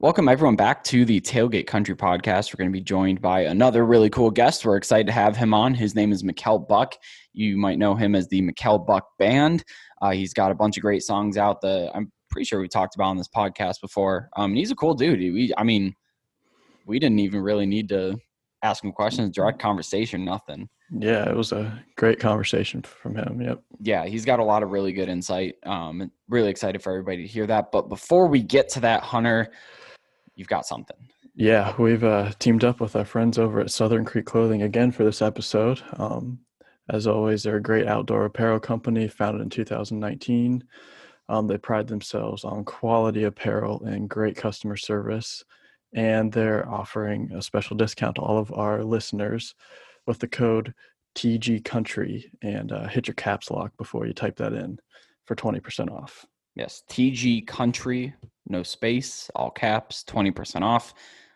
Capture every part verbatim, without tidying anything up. Welcome everyone back to the Tailgate Country Podcast. We're going to be joined by another really cool guest. We're excited to have him on. His name is Mikkel Buck. You might know him as the Mikkel Buck Band. Uh, he's got a bunch of great songs out that I'm pretty sure we talked about on this podcast before. Um, and he's a cool dude. We, I mean, we didn't even really need to ask him questions, direct conversation, nothing. Yeah, it was a great conversation from him. Yep. Yeah, he's got a lot of really good insight. Um, really excited for everybody to hear that. But before we get to that, Hunter, you've got something. Yeah, we've uh, teamed up with our friends over at Southern Creek Clothing again for this episode. Um, as always, they're a great outdoor apparel company founded in two thousand nineteen. Um, they pride themselves on quality apparel and great customer service, and they're offering a special discount to all of our listeners with the code T G Country, and uh, hit your caps lock before you type that in for twenty percent off. Yes, T G Country, no space, all caps, twenty percent off.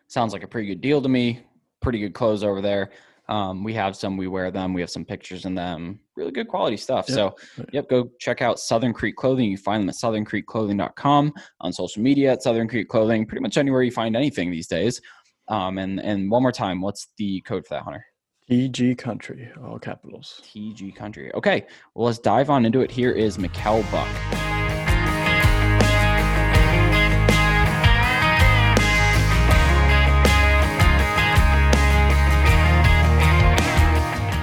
Sounds like a pretty good deal to me. Pretty good clothes over there. Um, we have some, we wear them. We have some pictures in them. Really good quality stuff. Yep. So, yep, go check out Southern Creek Clothing. You find them at southern creek clothing dot com, on social media at Southern Creek Clothing, pretty much anywhere you find anything these days. Um, and, and one more time, what's the code for that, Hunter? T G Country, all capitals. T G Country. Okay, well, let's dive on into it. Here is Mikkel Buck.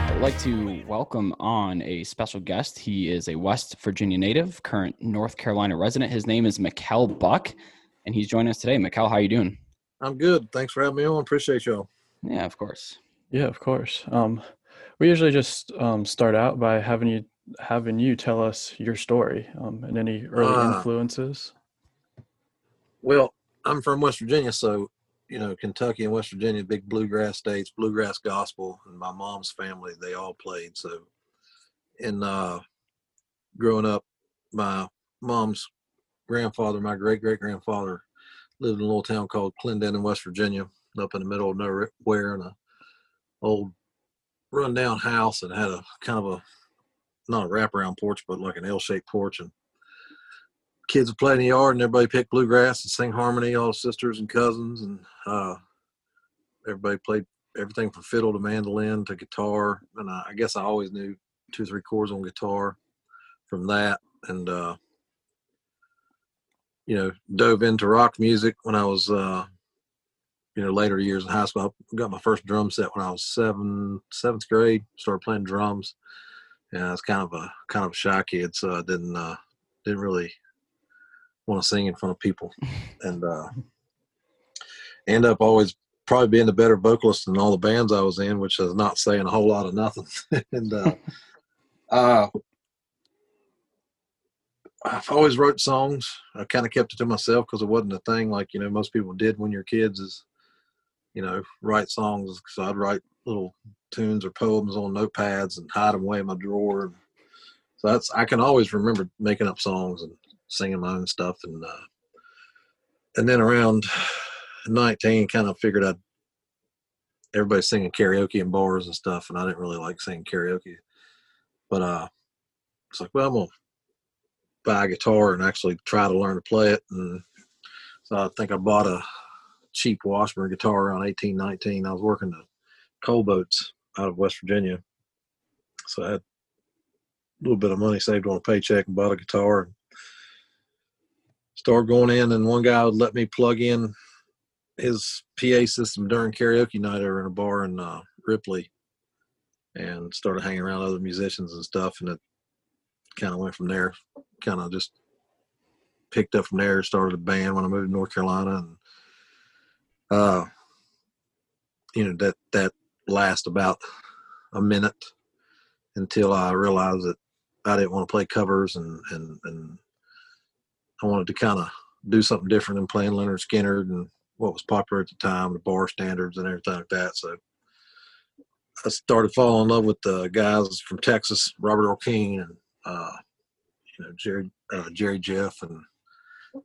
I'd like to welcome on a special guest. He is a West Virginia native, current North Carolina resident. His name is Mikkel Buck, and he's joining us today. Mikkel, how you doing? I'm good. Thanks for having me on. Appreciate y'all. Yeah, of course. Yeah, of course. Um, we usually just um, start out by having you having you tell us your story um, and any early uh, influences. Well, I'm from West Virginia, so you know, Kentucky and West Virginia, big bluegrass states, bluegrass gospel, and my mom's family, they all played. So, and uh, growing up, my mom's grandfather, my great-great-grandfather, lived in a little town called Clendenin, West Virginia, up in the middle of nowhere in an old run-down house, and had a kind of a, not a wraparound porch, but like an L-shaped porch, and kids would play in the yard, and everybody picked bluegrass and sing harmony, all the sisters and cousins, and uh, everybody played everything from fiddle to mandolin to guitar, and I, I guess I always knew two or three chords on guitar from that, and, uh, you know, dove into rock music when I was, uh, you know, later years in high school. I got my first drum set when I was seven, seventh grade, started playing drums, and I was kind of a, kind of a shy kid, so I didn't, uh, didn't really want to sing in front of people, and uh, end up always probably being the better vocalist in all the bands I was in, which is not saying a whole lot of nothing. and uh, uh, I've always wrote songs. I kind of kept it to myself because it wasn't a thing like, you know, most people did when you're kids is, you know, write songs. So I'd write little tunes or poems on notepads and hide them away in my drawer. So that's, I can always remember making up songs and singing my own stuff, and uh, and then around nineteen, kind of figured I'd everybody's singing karaoke in bars and stuff, and I didn't really like singing karaoke, but uh, it's like, well, I'm gonna buy a guitar and actually try to learn to play it, and so I think I bought a cheap Washburn guitar around eighteen, nineteen. I was working the coal boats out of West Virginia, so I had a little bit of money saved on a paycheck and bought a guitar. And started going in, and one guy would let me plug in his P A system during karaoke night over in a bar in uh, Ripley, and started hanging around other musicians and stuff, and it kind of went from there, kind of just picked up from there, started a band when I moved to North Carolina, and, uh, you know, that, that lasted about a minute until I realized that I didn't want to play covers, and, and, and I wanted to kind of do something different than playing Leonard Skinner and what was popular at the time, the bar standards and everything like that. So I started falling in love with the guys from Texas, Robert O'Keefe and, uh, you know, Jerry, uh, Jerry Jeff and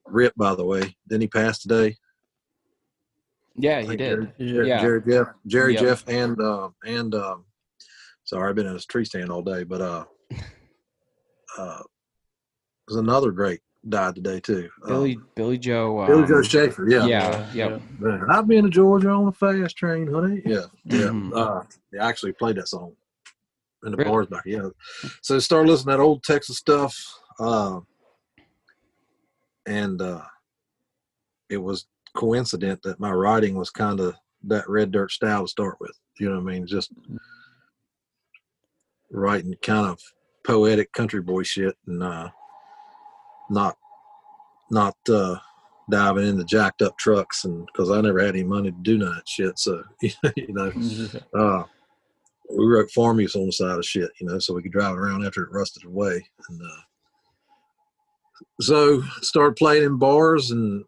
Rip, by the way. Didn't he pass today? Yeah, he did. Jerry, Jerry, yeah. Jerry Jeff, Jerry yep. Jeff and, uh, and, um, sorry, I've been in this tree stand all day, but, uh, uh, was another great died today too. Billy, um, Billy Joe, um, Billy Joe Shaefer. Yeah. Yeah. Yeah. Man, I've been to Georgia on a fast train, honey. Yeah. Yeah. Mm. Uh, they actually played that song in the really? bars back. Yeah. So start listening to that old Texas stuff. Um, uh, and, uh, it was coincident that my writing was kind of that red dirt style to start with. You know what I mean? Just writing kind of poetic country boy shit and, uh, not, not, uh, diving into jacked up trucks. And cause I never had any money to do none of that shit. So, you know, uh, we wrote farm use on the side of shit, you know, so we could drive it around after it rusted away. And, uh, so started playing in bars and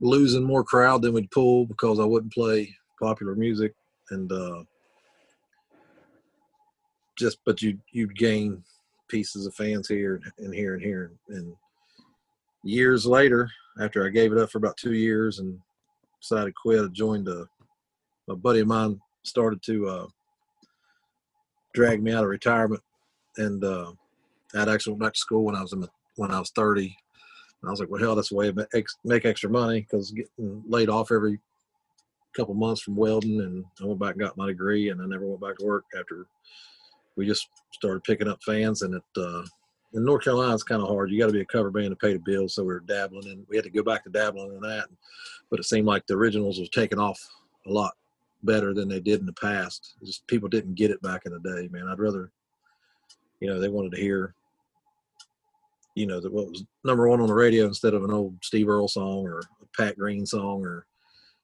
losing more crowd than we'd pull because I wouldn't play popular music. And, uh, just, but you, you'd gain pieces of fans here and here and here. And years later, after I gave it up for about two years and decided to quit, I joined a, a buddy of mine started to uh, drag me out of retirement. And uh, I'd actually went back to school when I was in my, when I was thirty. And I was like, well, hell, that's a way to make extra money because getting laid off every couple months from welding. And I went back and got my degree and I never went back to work after. We just started picking up fans, and it uh, in North Carolina, it's kind of hard. You got to be a cover band to pay the bills, so we were dabbling, and we had to go back to dabbling in that. But it seemed like the originals was taking off a lot better than they did in the past. Just people didn't get it back in the day, man. I'd rather, you know, they wanted to hear, you know, that what was number one on the radio instead of an old Steve Earle song or a Pat Green song or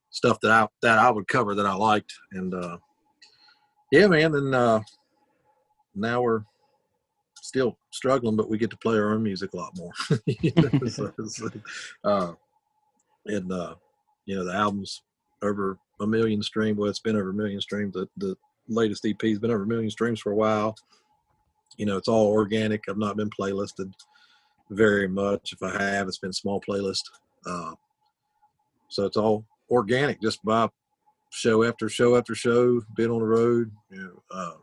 stuff that I that I would cover that I liked. And uh, yeah, man, and. Uh, Now we're still struggling, but we get to play our own music a lot more. you know, so, so, uh, and, uh, you know, the album's over a million streams. Well, it's been over a million streams. The, the latest E P has been over a million streams for a while. You know, it's all organic. I've not been playlisted very much. If I have, it's been small playlist. Uh, so it's all organic just by show after show after show, being on the road, you know, uh,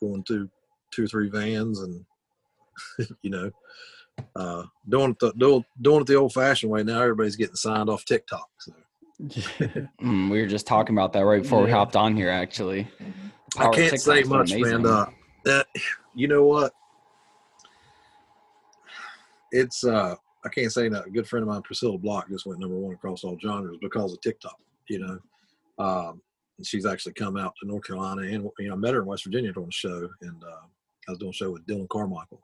going to two or three vans and, you know, uh, doing it the, doing, doing it the old fashioned way. Now everybody's getting signed off TikTok. So. mm, we were just talking about that right before yeah. we hopped on here, actually. Power I can't say much, man. Uh, that, you know what? It's, uh, I can't say that. A good friend of mine, Priscilla Block, just went number one across all genres because of TikTok, you know. Um, And she's actually come out to North Carolina, and you know, I met her in West Virginia doing a show, and uh, I was doing a show with Dylan Carmichael,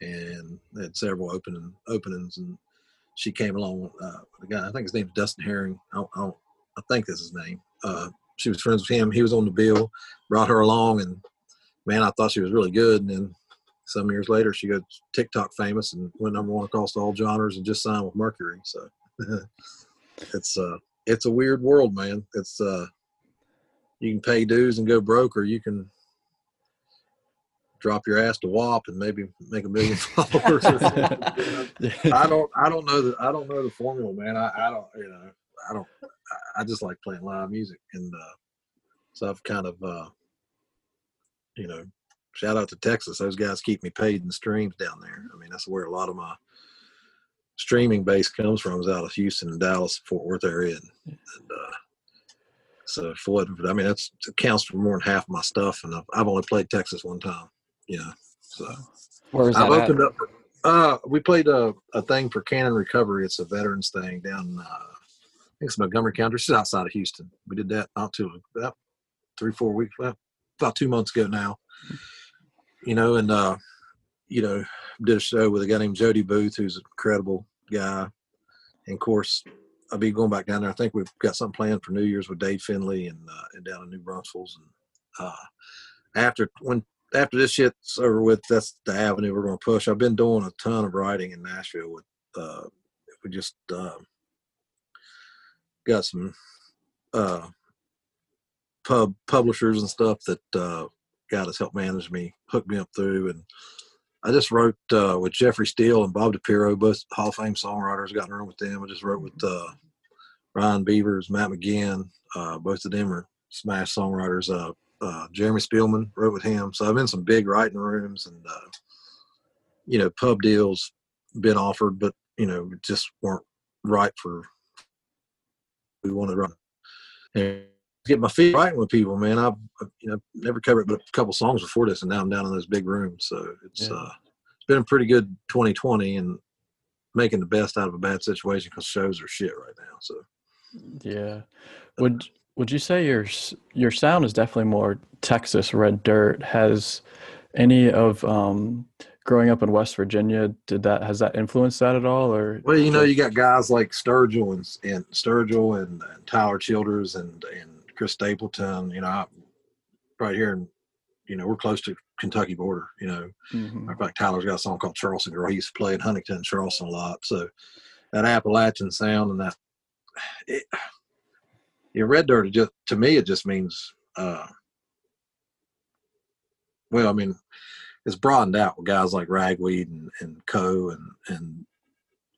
and they had several opening openings, and she came along uh, with a guy. I think his name is Dustin Herring. I, don't, I, don't, I think that's his name. Uh, she was friends with him. He was on the bill. Brought her along, and man, I thought she was really good. And then some years later, she got TikTok famous and went number one across all genres, and just signed with Mercury. So it's. Uh, It's a weird world, man. It's, uh, you can pay dues and go broke, or you can drop your ass to W A P and maybe make a million followers. Or I don't, I don't know the, I don't know the formula, man. I, I don't, you know, I don't, I just like playing live music. And, uh, so I've kind of, uh, you know, shout out to Texas. Those guys keep me paid in streams down there. I mean, that's where a lot of my streaming base comes from, is out of Houston and Dallas, Fort Worth area. And, and uh, so if it wasn't, I mean, that's accounts for more than half of my stuff. And I've, I've only played Texas one time, you know, so where is that I've opened at? up, uh, we played a, a thing for Cannon Recovery. It's a veterans thing down in, uh, I think it's Montgomery County. It's just outside of Houston. We did that not too long, about three, four weeks, about two months ago now, you know, and, uh, you know, did a show with a guy named Jody Booth, who's an incredible guy. And of course, I'll be going back down there. I think we've got something planned for New Year's with Dave Finley and, uh, and down in New Brunswick. And uh, after when after this shit's over with, that's the avenue we're going to push. I've been doing a ton of writing in Nashville with uh, we just uh, got some uh, pub publishers and stuff that uh, got us help manage me, hooked me up through, and I just wrote uh, with Jeffrey Steele and Bob DePiro, both Hall of Fame songwriters. Got in a room with them. I just wrote with uh, Ryan Beavers, Matt McGinn. Uh, both of them are smash songwriters. Uh, uh, Jeremy Spielman, wrote with him. So I'm in some big writing rooms and, uh, you know, pub deals been offered, but, you know, just weren't right for we wanted to run. And get my feet writing with people, man. I've, you know, never covered but a couple songs before this, and now I'm down in those big rooms. So it's, yeah. uh, it's been a pretty good twenty twenty and making the best out of a bad situation because shows are shit right now. So, yeah. Would Would you say your your sound is definitely more Texas red dirt? Has any of um, growing up in West Virginia did that has that influenced that at all? Or well, you know, you got guys like Sturgill and, and Sturgill and, and Tyler Childers and and Chris Stapleton. You know, I, right here, in, you know, we're close to Kentucky border. You know, mm-hmm. In fact, Tyler's got a song called Charleston Girl. He used to play in Huntington, Charleston a lot. So that Appalachian sound and that. It, Yeah, red dirt, just, to me, it just means, uh, well, I mean, it's broadened out with guys like Ragweed and, and Co and, and,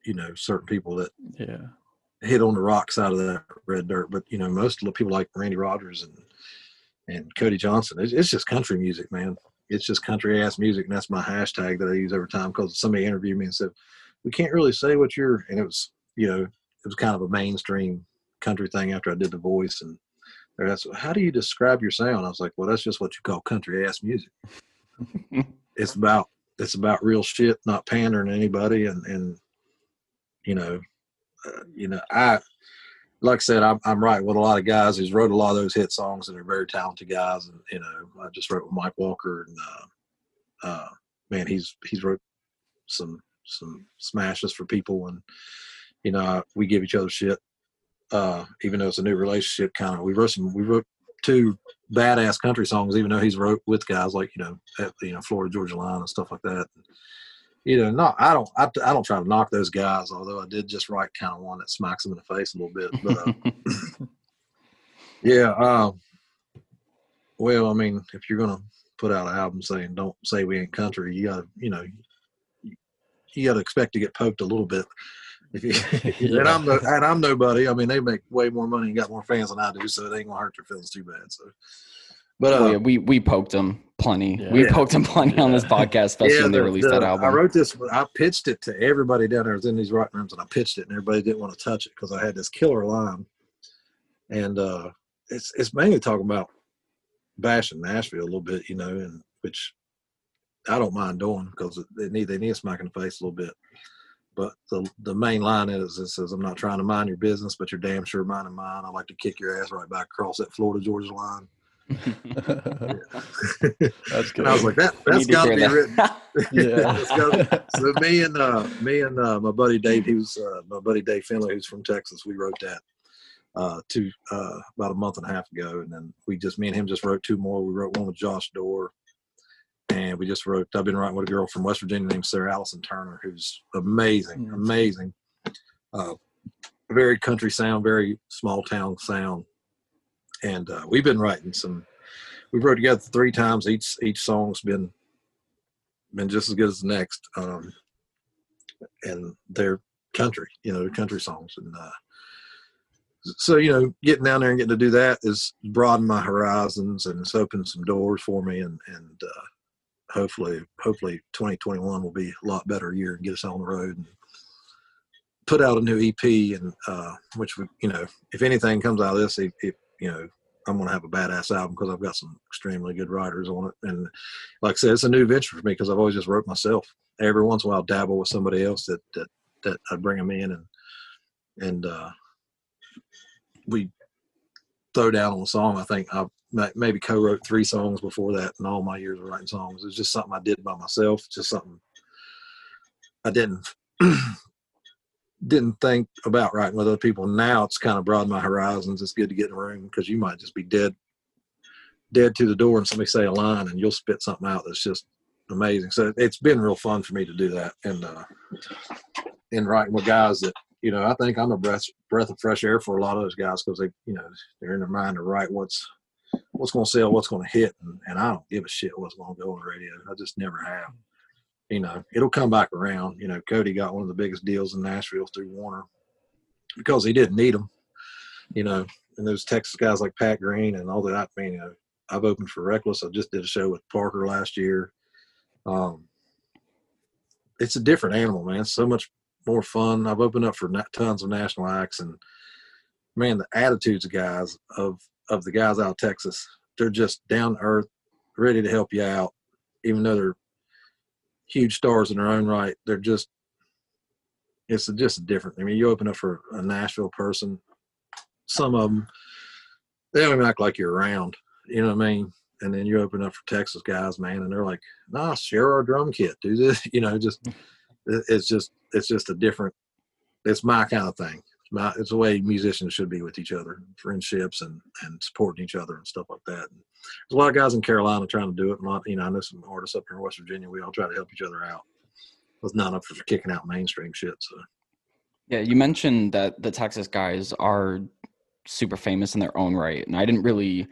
you know, certain people that yeah. hit on the rock side of that red dirt. But, you know, most of the people like Randy Rogers and and Cody Johnson, it's, it's just country music, man. It's just country-ass music, and that's my hashtag that I use every time because somebody interviewed me and said, we can't really say what you're – and it was, you know, it was kind of a mainstream country thing after I did The Voice, and they're asking, how do you describe your sound? I was like, well, that's just what you call country ass music. it's about it's about real shit, not pandering to anybody, and and you know, uh, you know, I like I said, I'm I'm right with a lot of guys who's wrote a lot of those hit songs that are very talented guys, and you know, I just wrote with Mike Walker, and uh, uh, man, he's he's wrote some some smashes for people, and you know, we give each other shit. Uh, even though it's a new relationship, kind of, we wrote some, we wrote two badass country songs, even though he's wrote with guys like, you know, at, you know, Florida Georgia Line and stuff like that. And, you know, not, I don't, I, I don't try to knock those guys, although I did just write kind of one that smacks them in the face a little bit. But uh, yeah, uh, well, I mean, if you're gonna put out an album saying don't say we ain't country, you gotta, you know, you, you gotta expect to get poked a little bit. If you, yeah. and, I'm no, and I'm nobody. I mean, they make way more money and got more fans than I do, so it ain't gonna hurt your feelings too bad. So, but uh, oh, yeah, we we poked them plenty. Yeah. We yeah. poked them plenty yeah. on this podcast, especially yeah, when they the, released the, that album. I wrote this. I pitched it to everybody down there. I was in these rock rooms, and I pitched it, and everybody didn't want to touch it because I had this killer line. And uh, it's it's mainly talking about bashing Nashville a little bit, you know, and which I don't mind doing because they need they need a smack in the face a little bit. But the the main line is, it says, I'm not trying to mind your business, but you're damn sure minding mine. I like to kick your ass right back across that Florida Georgia line. That's good. And I was like, that, that's got to be that. Written. Yeah. gotta, so me and uh, me and uh, my buddy Dave, he was uh, my buddy Dave Finley, who's from Texas. We wrote that uh, two uh, about a month and a half ago, and then we just me and him just wrote two more. We wrote one with Josh Dorr. And we just wrote, I've been writing with a girl from West Virginia named Sarah Allison Turner, who's amazing, mm-hmm. amazing. Uh, very country sound, very small town sound. And uh, we've been writing some, we've wrote together three times. Each each song's been been just as good as the next. Um, and they're country, you know, they're country songs. And uh, so, you know, getting down there and getting to do that is broadened my horizons, and it's opened some doors for me. And, and uh, Hopefully, hopefully, twenty twenty-one will be a lot better year and get us on the road and put out a new E P. And uh, which, we, you know, if anything comes out of this, it, it, you know, I'm going to have a badass album because I've got some extremely good writers on it. And like I said, it's a new venture for me because I've always just wrote myself. Every once in a while, I'll dabble with somebody else that that that I bring them in and and uh, we throw down on a song. I think I've maybe co-wrote three songs before that and all my years of writing songs. It's just something I did by myself. It's just something I didn't didn't think about writing with other people. Now it's kind of broadened my horizons. It's good to get in a room because you might just be dead dead to the door and somebody say a line and you'll spit something out that's just amazing. So it's been real fun for me to do that and uh and writing with guys that you know, I think I'm a breath breath of fresh air for a lot of those guys because they, you know, they're in their mind to write what's what's going to sell, what's going to hit, and, and I don't give a shit what's going to go on the radio. I just never have. You know, it'll come back around. You know, Cody got one of the biggest deals in Nashville through Warner because he didn't need them. You know, and those Texas guys like Pat Green and all that. I mean, you know, I've opened for Reckless. I just did a show with Parker last year. Um, it's a different animal, man. It's so much more fun. I've opened up for tons of national acts, and man, the attitudes of guys of of the guys out of Texas, they're just down to earth, ready to help you out, even though they're huge stars in their own right. They're just, it's just different. I mean, you open up for a Nashville person, some of them, they don't even act like you're around. You know what I mean? And then you open up for Texas guys, man, and they're like, nah, share our drum kit, do this. You know, just, it's just, it's just a different, it's my kind of thing. It's my, it's the way musicians should be with each other, friendships and, and supporting each other and stuff like that. And there's a lot of guys in Carolina trying to do it. A lot, you know, I know some artists up here in West Virginia. We all try to help each other out. It's not up for kicking out mainstream shit. So. Yeah. You mentioned that the Texas guys are super famous in their own right. And I didn't really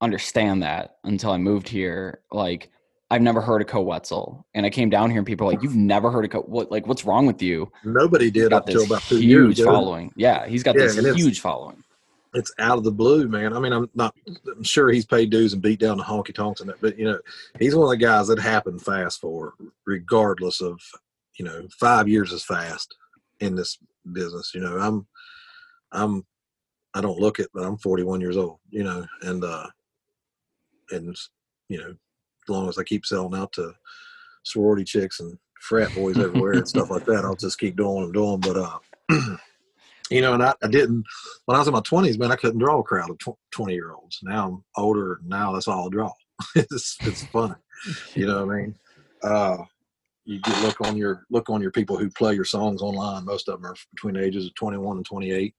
understand that until I moved here. Like, I've never heard of Co Wetzel, and I came down here and people are like, you've never heard of Co Wetzel? Like, what's wrong with you? Nobody did up until about two years ago. Huge following. Yeah, he's got yeah, this huge following. It's out of the blue, man. I mean, I'm not I'm sure he's paid dues and beat down the honky tonks and that, but you know, he's one of the guys that happened fast for, regardless of, you know, five years is fast in this business. You know, I'm I'm I don't look it, but I'm forty-one years old. You know, and uh, and, you know, as long as I keep selling out to sorority chicks and frat boys everywhere and stuff like that, I'll just keep doing what I'm doing. But, uh, you know, and I, I didn't, when I was in my twenties, man, I couldn't draw a crowd of twenty-year-olds. Now I'm older. Now that's all I draw. it's it's funny. You know what I mean? Uh, you get, look on your look on your people who play your songs online. Most of them are between the ages of twenty-one and twenty-eight.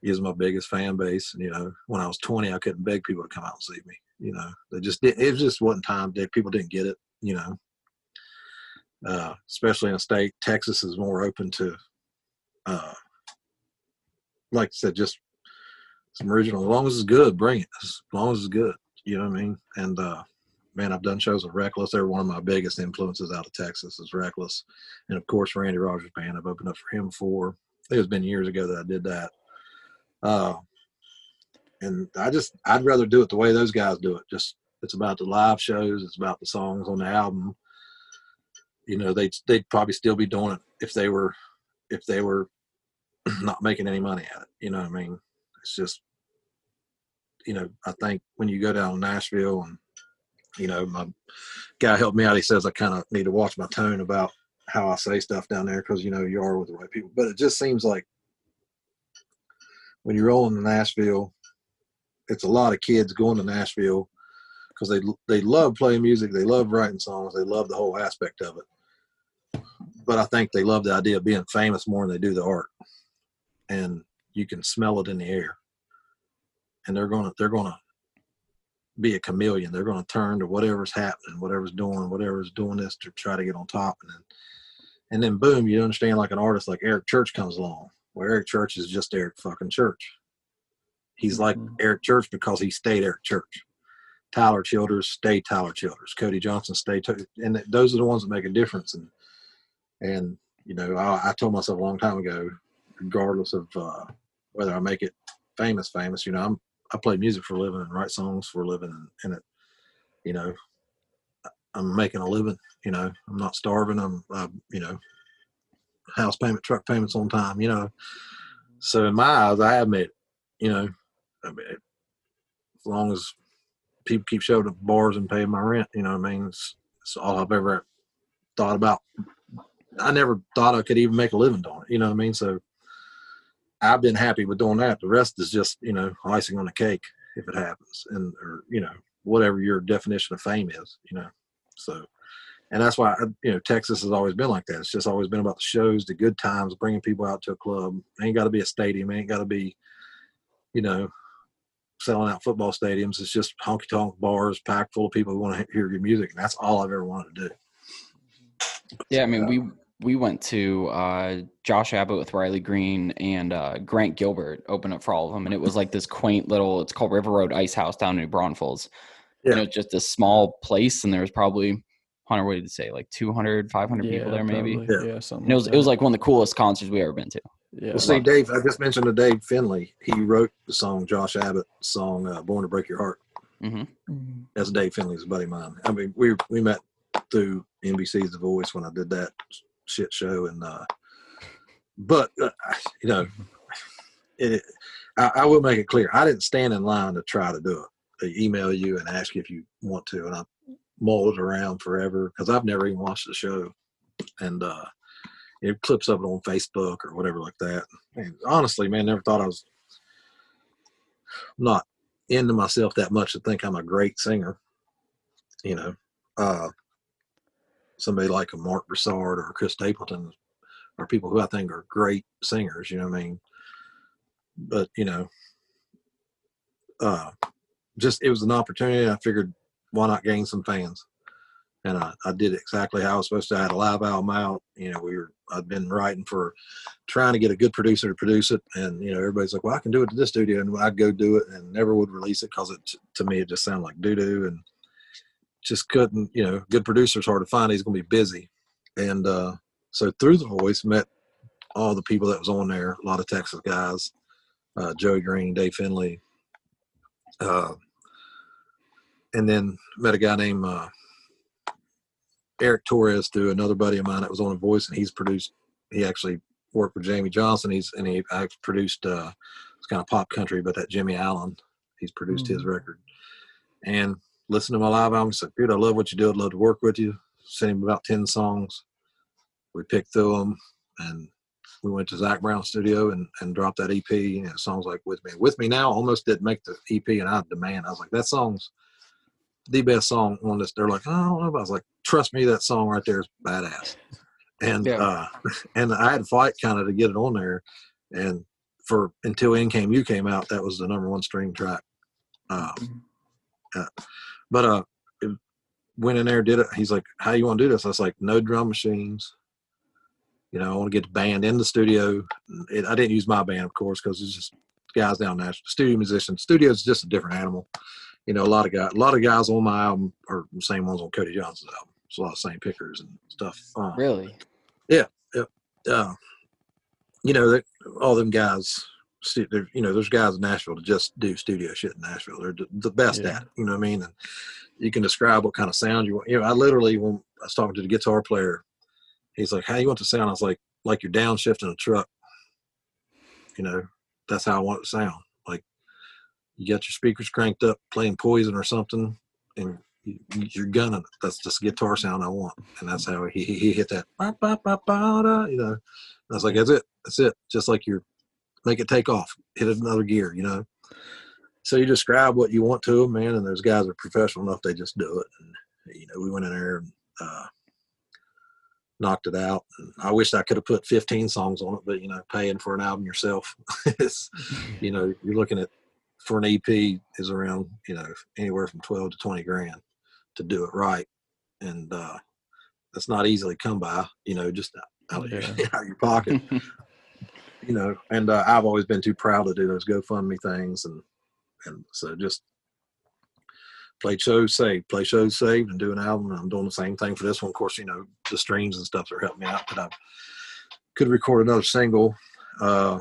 He is my biggest fan base. And, you know, when I was twenty, I couldn't beg people to come out and see me. You know, they just didn't, it just wasn't time. People didn't get it, you know, uh, especially in a state. Texas is more open to, uh, like I said, just some original. As long as it's good, bring it. As long as it's good, you know what I mean? And, uh, man, I've done shows with Reckless. They're one of my biggest influences out of Texas is Reckless. And, of course, Randy Rogers Band. I've opened up for him before. I think it's been years ago that I did that. Uh, And I just, I'd rather do it the way those guys do it. Just, it's about the live shows. It's about the songs on the album. You know, they'd, they'd probably still be doing it if they were, if they were not making any money at it. You know what I mean? It's just, you know, I think when you go down to Nashville and, you know, my guy helped me out. He says, I kind of need to watch my tone about how I say stuff down there. Cause you know, you are with the right people, but it just seems like when you're rolling to Nashville, it's a lot of kids going to Nashville because they they love playing music, they love writing songs, they love the whole aspect of it. But I think they love the idea of being famous more than they do the art, and you can smell it in the air. And they're gonna they're gonna be a chameleon. They're gonna turn to whatever's happening, whatever's doing, whatever's doing this to try to get on top, and then and then boom, you understand. Like an artist like Eric Church comes along, where Eric Church is just Eric fucking Church. He's like Eric Church because he stayed Eric Church. Tyler Childers stayed Tyler Childers. Cody Johnson stayed. T- and those are the ones that make a difference. And, and you know, I, I told myself a long time ago, regardless of uh, whether I make it famous, famous, you know, I'm, I play music for a living and write songs for a living. And, and it, you know, I'm making a living, you know, I'm not starving. I'm, I, you know, house payment, truck payments on time, you know. So in my eyes, I have made it, you know. I mean, as long as people keep showing up bars and paying my rent, you know what I mean? It's, it's all I've ever thought about. I never thought I could even make a living doing it, you know what I mean? So I've been happy with doing that. The rest is just, you know, icing on the cake if it happens, and or, you know, whatever your definition of fame is, you know. So, and that's why, you know, Texas has always been like that. It's just always been about the shows, the good times, bringing people out to a club. It ain't got to be a stadium. It ain't got to be, you know, selling out football stadiums. It's just honky-tonk bars packed full of people who want to hear your music, and that's all I've ever wanted to do. Yeah, I mean, we we went to uh, Josh Abbott with Riley Green and uh, Grant Gilbert opened up for all of them. And it was like this quaint little, it's called River Road Ice House down in New Braunfels. Yeah. And it was just a small place. And there was probably, Hunter, what did you say, like two hundred, five hundred yeah, people there probably. Maybe? Yeah, yeah something and it was, like it was like one of the coolest concerts we ever been to. Yeah. Well, see, Dave, I just mentioned to Dave Finley, he wrote the song, Josh Abbott's song, uh, Born to Break Your Heart. Mm-hmm. That's Dave Finley's buddy of mine. I mean, we we met through N B C's The Voice when I did that shit show. And, uh, but, uh, you know, it, I, I will make it clear. I didn't stand in line to try to do it. They email you and ask you if you want to. And I mulled around forever because I've never even watched the show. And, uh, it clips of it on Facebook or whatever like that. And honestly, man, never thought I was not into myself that much to think I'm a great singer. You know, uh, somebody like a Mark Broussard or Chris Stapleton are people who I think are great singers, you know what I mean? But, you know, uh, just it was an opportunity. I figured why not gain some fans? And I, I did exactly how I was supposed to. I had a live album out. You know, we were, I'd been writing for trying to get a good producer to produce it. And, you know, everybody's like, well, I can do it to this studio. And I'd go do it and never would release it because it, to me, it just sounded like doo-doo and just couldn't, you know, good producer's hard to find. He's going to be busy. And uh, so through The Voice, met all the people that was on there, a lot of Texas guys, uh, Joey Green, Dave Finley. Uh, and then met a guy named uh, – Eric Torres through another buddy of mine that was on a Voice, and he's produced, he actually worked with Jamie Johnson. He's, and he I produced, uh, it's kind of pop country, but that Jimmy Allen, he's produced mm-hmm. his record. And listened to my live album. He said, dude, I love what you do. I'd love to work with you. Sent him about ten songs. We picked through them and we went to Zach Brown's studio and, and dropped that E P. And it songs like With Me. With Me Now almost didn't make the E P, and I demand, I was like, that song's the best song on this. They're like, oh, I don't know. I was like, trust me, that song right there is badass. And yeah. uh, and I had to fight kind of to get it on there. And for until In Came You came out, that was the number one stream track. Uh, uh, but uh, it went in there, did it. He's like, how you want to do this? I was like, no drum machines. You know, I want to get the band in the studio. It, I didn't use my band, of course, because it's just guys down there. Studio musicians. Studio is just a different animal. You know, a lot of guys, a lot of guys on my album are the same ones on Cody Johnson's album. It's a lot of same pickers and stuff. Um, really? Yeah. yeah. Uh, you know, they, all them guys, you know, there's guys in Nashville that just do studio shit in Nashville. They're the best yeah. at it. You know what I mean? And you can describe what kind of sound you want. You know, I literally, when I was talking to the guitar player, he's like, how you want the sound? I was like, like you're downshifting a truck. You know, that's how I want it to sound. You got your speakers cranked up, playing Poison or something, and you're gunning it. That's just the guitar sound I want. And that's how he, he, he hit that, bah, bah, bah, bah, da, you know. And I was like, that's it. That's it. Just like you're, make it take off. Hit another gear, you know. So you describe what you want to them, man, and those guys are professional enough, they just do it. And, you know, we went in there and uh, knocked it out. And I wished I could have put fifteen songs on it, but, you know, paying for an album yourself, it's, you know, you're looking at, for an E P is around, you know, anywhere from twelve to twenty grand to do it right. And uh, that's not easily come by, you know, just out of, yeah. out of your pocket, you know. And uh, I've always been too proud to do those GoFundMe things. And, and so just play shows saved, play shows saved and do an album. And I'm doing the same thing for this one. Of course, you know, the streams and stuff are helping me out, but I could record another single. Uh,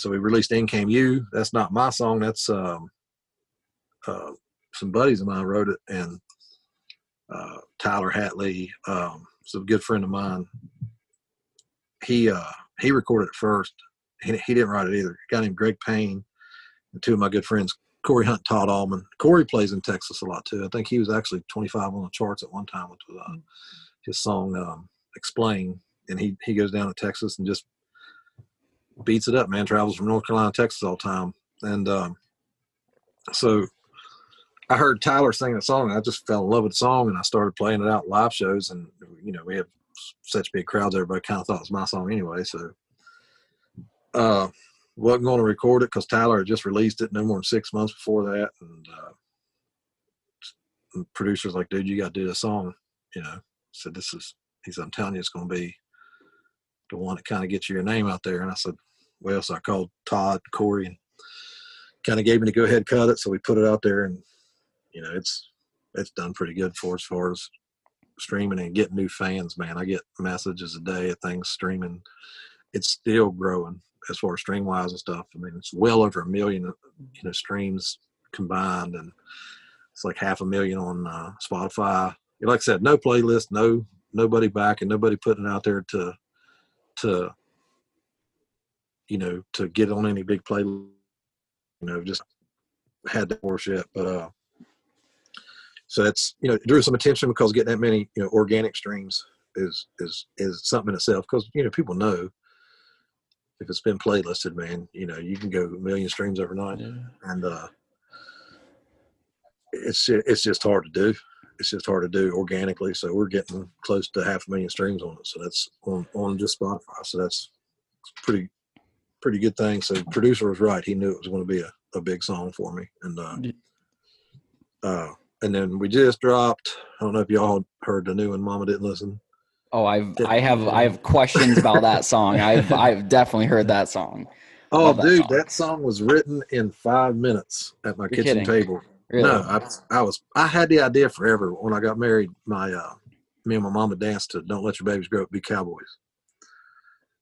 So we released In Came You. That's not my song. That's um, uh, some buddies of mine wrote it, and uh, Tyler Hatley, um, is a good friend of mine. He uh, he recorded it first. He, he didn't write it either. A guy named Greg Payne and two of my good friends, Corey Hunt, Todd Allman. Corey plays in Texas a lot too. I think he was actually twenty-five on the charts at one time with uh, his song um, Explain. And he, he goes down to Texas and just beats it up, man. Travels from North Carolina, Texas all the time. And um, so I heard Tyler sing that song, and I just fell in love with the song, and I started playing it out live shows. And, you know, we have such big crowds, everybody kind of thought it was my song anyway. So uh, wasn't going to record it because Tyler had just released it no more than six months before that. And, uh, and producers like, dude, you got to do this song. You know, so this is, he's, I'm telling you, it's going to be the one that kind of gets your name out there. And I said, well, so I called Todd, Corey, and kind of gave me the go-ahead cut it. So we put it out there, and, you know, it's it's done pretty good for us as far as streaming and getting new fans, man. I get messages a day of things streaming. It's still growing as far as stream-wise and stuff. I mean, it's well over a million, you know, streams combined, and it's like half a million on uh, Spotify. Like I said, no playlist, no nobody back, and nobody putting it out there to to you know to get on any big play. You know, just had that bullshit. But uh, so that's you know it drew some attention, because getting that many you know organic streams is is is something in itself, because you know people know. If it's been playlisted, man, you know, you can go a million streams overnight. Yeah. And uh, it's it's just hard to do. It's just hard to do organically. So we're getting close to half a million streams on it. So that's on, on just Spotify. So that's pretty pretty good thing. So the producer was right. He knew it was going to be a, a big song for me. And uh, yeah. uh, and then we just dropped, I don't know if y'all heard the new one, Mama Didn't Listen. Oh, I've, I have, I have questions about that song. I've, I've definitely heard that song. Oh, that dude, song. That song was written in five minutes at my You're kitchen kidding. table. Really? No, I, I was, I had the idea forever. When I got married, my, uh, me and my mama danced to "Don't Let Your Babies Grow Up Be Cowboys."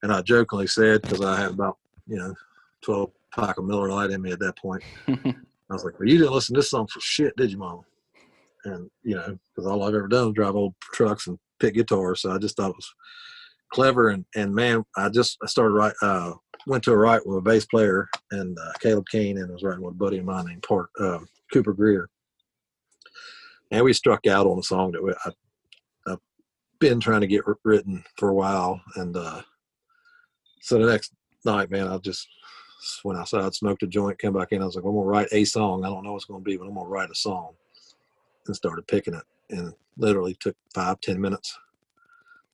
And I jokingly said, cause I had about, you know, twelve pack of Miller Lite in me at that point. I was like, well, you didn't listen to this song for shit, did you, Mama? And you know, cause all I've ever done is drive old trucks and pick guitar, so I just thought it was clever. And, and man, I just I started right uh went to a write with a bass player and uh, Caleb King, and I was writing with a buddy of mine named Park, uh, Cooper Greer, and we struck out on a song that we, I, I've been trying to get written for a while. And uh so the next night, man, I just went outside, smoked a joint, came back in. I was like, I'm gonna write a song. I don't know what it's gonna be, but I'm gonna write a song. And started picking it, and literally took five, ten minutes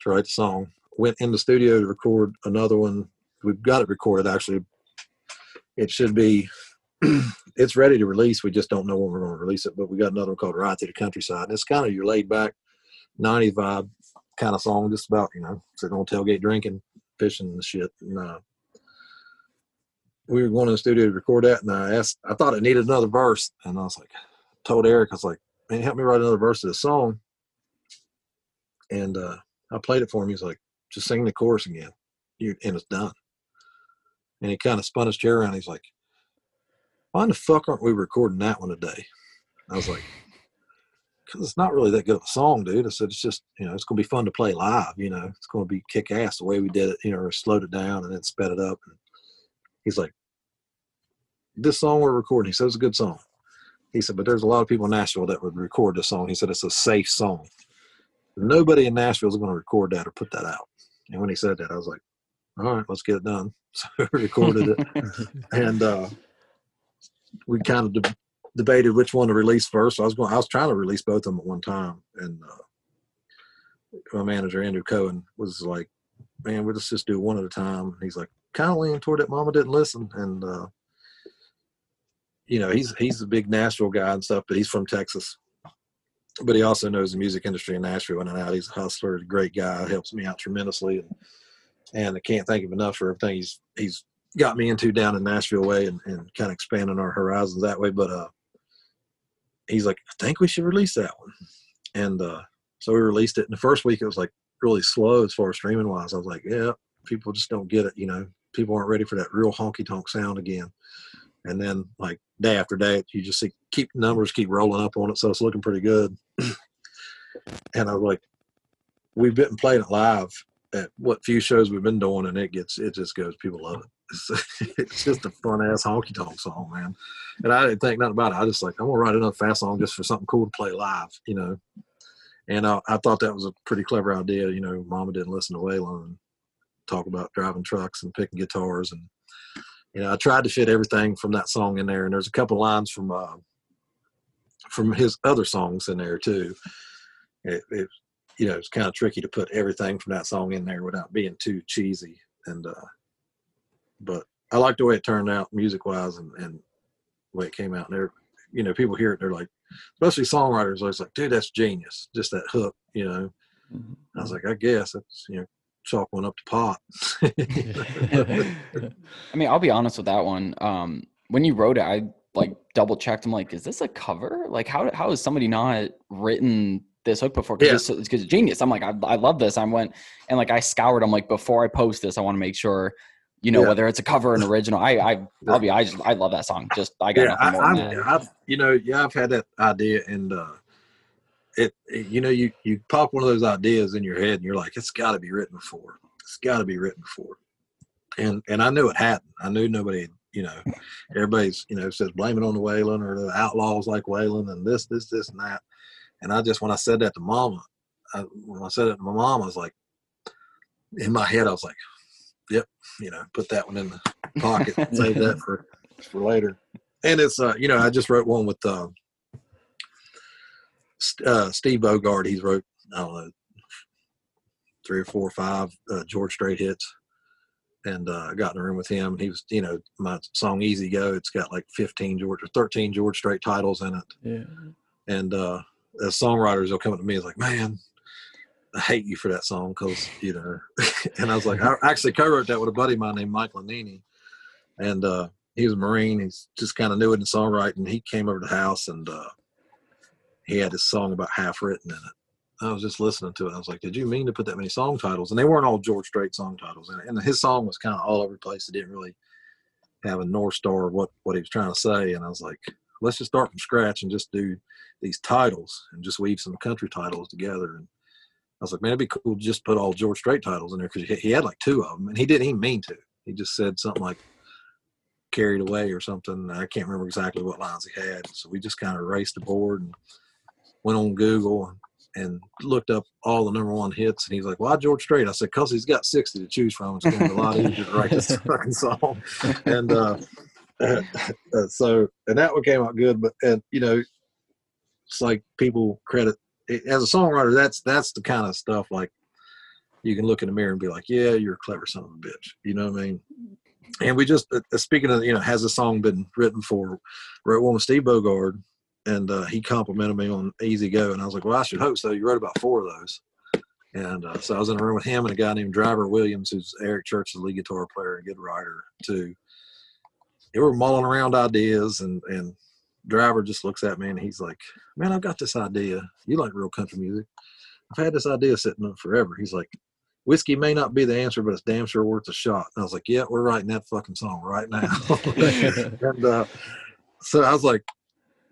to write the song. Went in the studio to record another one. We've got it recorded, actually. It should be, it's ready to release. We just don't know when we're going to release it, but we got another one called Ride Through the Countryside. And it's kind of your laid back nineties vibe kind of song, just about, you know, sitting on tailgate, drinking, fishing and shit. And uh, we were going to the studio to record that. And I asked, I thought it needed another verse. And I was like, told Eric, I was like, man, help me write another verse of the song. And uh, I played it for him. He's like, just sing the chorus again, you, and it's done. And he kind of spun his chair around. He's like, why in the fuck aren't we recording that one today? I was like, because it's not really that good of a song, dude. I said, it's just, you know, it's going to be fun to play live. You know, it's going to be kick ass the way we did it, you know, or slowed it down and then sped it up. And he's like, this song we're recording, he said, it's a good song. He said, but there's a lot of people in Nashville that would record this song. He said, it's a safe song. Nobody in Nashville is going to record that or put that out. And when he said that, I was like, all right, let's get it done. So we recorded it. And uh, we kind of de- debated which one to release first. So I was going, I was trying to release both of them at one time. And uh, my manager, Andrew Cohen, was like, man, we'll just, just do one at a time. And he's like, kind of leaning toward it. Mama Didn't Listen. And, uh, you know, he's he's a big Nashville guy and stuff, but he's from Texas. But he also knows the music industry in Nashville in and out. He's a hustler, a great guy, helps me out tremendously. And, and I can't thank him enough for everything he's he's got me into down in Nashville way, and, and kind of expanding our horizons that way. But uh, he's like, I think we should release that one. And uh, so we released it. And the first week it was like really slow as far as streaming wise. I was like, yeah, people just don't get it. You know, people aren't ready for that real honky tonk sound again. And then, like, day after day, you just see keep numbers keep rolling up on it, so it's looking pretty good. And I was like, we've been playing it live at what few shows we've been doing, and it gets it just goes. People love it. It's, it's just a fun ass honky tonk song, man. And I didn't think nothing about it. I just like I'm gonna write another fast song just for something cool to play live, you know. And I, I thought that was a pretty clever idea. You know, Mama Didn't Listen to Waylon and talk about driving trucks and picking guitars and. You know, I tried to fit everything from that song in there, and there's a couple lines from uh, from his other songs in there too. It, it you know, it's kind of tricky to put everything from that song in there without being too cheesy. And uh, but I like the way it turned out music-wise, and, and the way it came out. And there, you know, people hear it, they're like, especially songwriters, always like, dude, that's genius, just that hook. You know, mm-hmm. I was like, I guess that's you know, chalk one up to pot. I mean, I'll be honest with that one. Um, when you wrote it, I like double checked. I'm like, is this a cover? Like, how how has somebody not written this hook before? Because yeah. it's, it's, it's genius. I'm like, I, I love this. I went and like I scoured. I'm like, before I post this, I want to make sure. You know, yeah. whether it's a cover or an original, I, I, I'll be, I just, I love that song. Just, I got yeah, nothing more I, than that. I've, you know, yeah, I've had that idea, and uh, it, it, you know, you, you pop one of those ideas in your head, and you're like, it's got to be written for. It's got to be written for. And and I knew it hadn't. I knew nobody, you know, everybody's, you know, says blame it on the Waylon or the Outlaws like Waylon and this, this, this, and that. And I just, when I said that to Mama, I, when I said it to my mom, I was like, in my head, I was like, yep, you know, put that one in the pocket and save that for, for later. And it's, uh, you know, I just wrote one with uh, St- uh, Steve Bogard. He's wrote, I don't know, three or four or five uh, George Strait hits. And uh, I got in a room with him, and he was, you know, my song Easy Go, it's got like fifteen George or thirteen George Strait titles in it. Yeah. And uh, as songwriters, they'll come up to me and like, man, I hate you for that song because, you know, and I was like, I actually co-wrote that with a buddy of mine named Mike Lanini, and uh, he was a Marine. He's just kind of new in songwriting. He came over to the house, and uh, he had this song about half written in it. I was just listening to it. I was like, did you mean to put that many song titles? And they weren't all George Strait song titles. And, and his song was kind of all over the place. It didn't really have a North Star of what, what he was trying to say. And I was like, let's just start from scratch and just do these titles and just weave some country titles together. And I was like, man, it'd be cool to just put all George Strait titles in there, because he had like two of them, and he didn't even mean to. He just said something like carried away or something. I can't remember exactly what lines he had. So we just kind of raced the board and went on Google and, and looked up all the number one hits. And he's like, why George Strait? I said, because he's got sixty to choose from. It's going to be a lot easier to write this fucking song. And uh, uh, so, and that one came out good. But, and you know, it's like people credit. As a songwriter, that's that's the kind of stuff like you can look in the mirror and be like, yeah, you're a clever son of a bitch. You know what I mean? And we just, uh, speaking of, you know, has a song been written for, wrote one with Steve Bogard, and uh, he complimented me on Easy Go. And I was like, well, I should hope so. You wrote about four of those. And uh, so I was in a room with him and a guy named Driver Williams, who's Eric Church, the lead guitar player and good writer, too. They were mulling around ideas, and, and Driver just looks at me and he's like, man, I've got this idea. You like real country music. I've had this idea sitting up forever. He's like, whiskey may not be the answer, but it's damn sure worth a shot. And I was like, yeah, we're writing that fucking song right now. And uh, so I was like,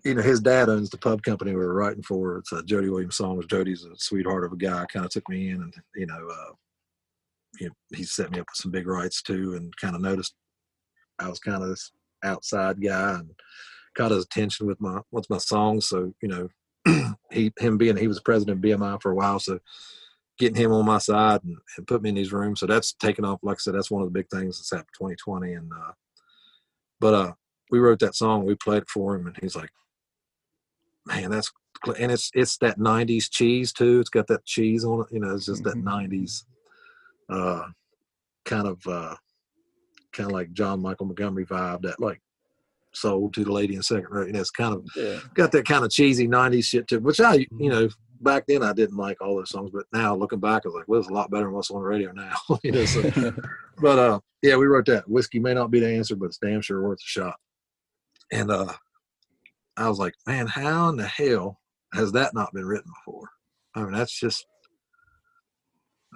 you know, his dad owns the pub company we were writing for. It's a Jody Williams song. Jody's a sweetheart of a guy. Kind of took me in, and, you know, uh, you know, he set me up with some big rights too, and kind of noticed I was kind of this outside guy, and got his attention with my with my songs. So, you know, he him being he was the president of B M I for a while, so getting him on my side and, and put me in these rooms. So that's taken off. Like I said, that's one of the big things that's happened twenty twenty. And uh but uh we wrote that song, we played it for him, and he's like, man, that's and it's it's that nineties cheese too. It's got that cheese on it, you know, it's just mm-hmm. that nineties uh kind of uh kind of like John Michael Montgomery vibe, that like sold to the lady in second row, and it's kind of yeah. got that kind of cheesy nineties shit to it, which I, you know, back then I didn't like all those songs, but now looking back, I was like, well, it's a lot better than what's on the radio now. You know, so, but uh, yeah, we wrote that. Whiskey may not be the answer, but it's damn sure worth a shot. And uh, I was like, man, how in the hell has that not been written before? I mean, that's just,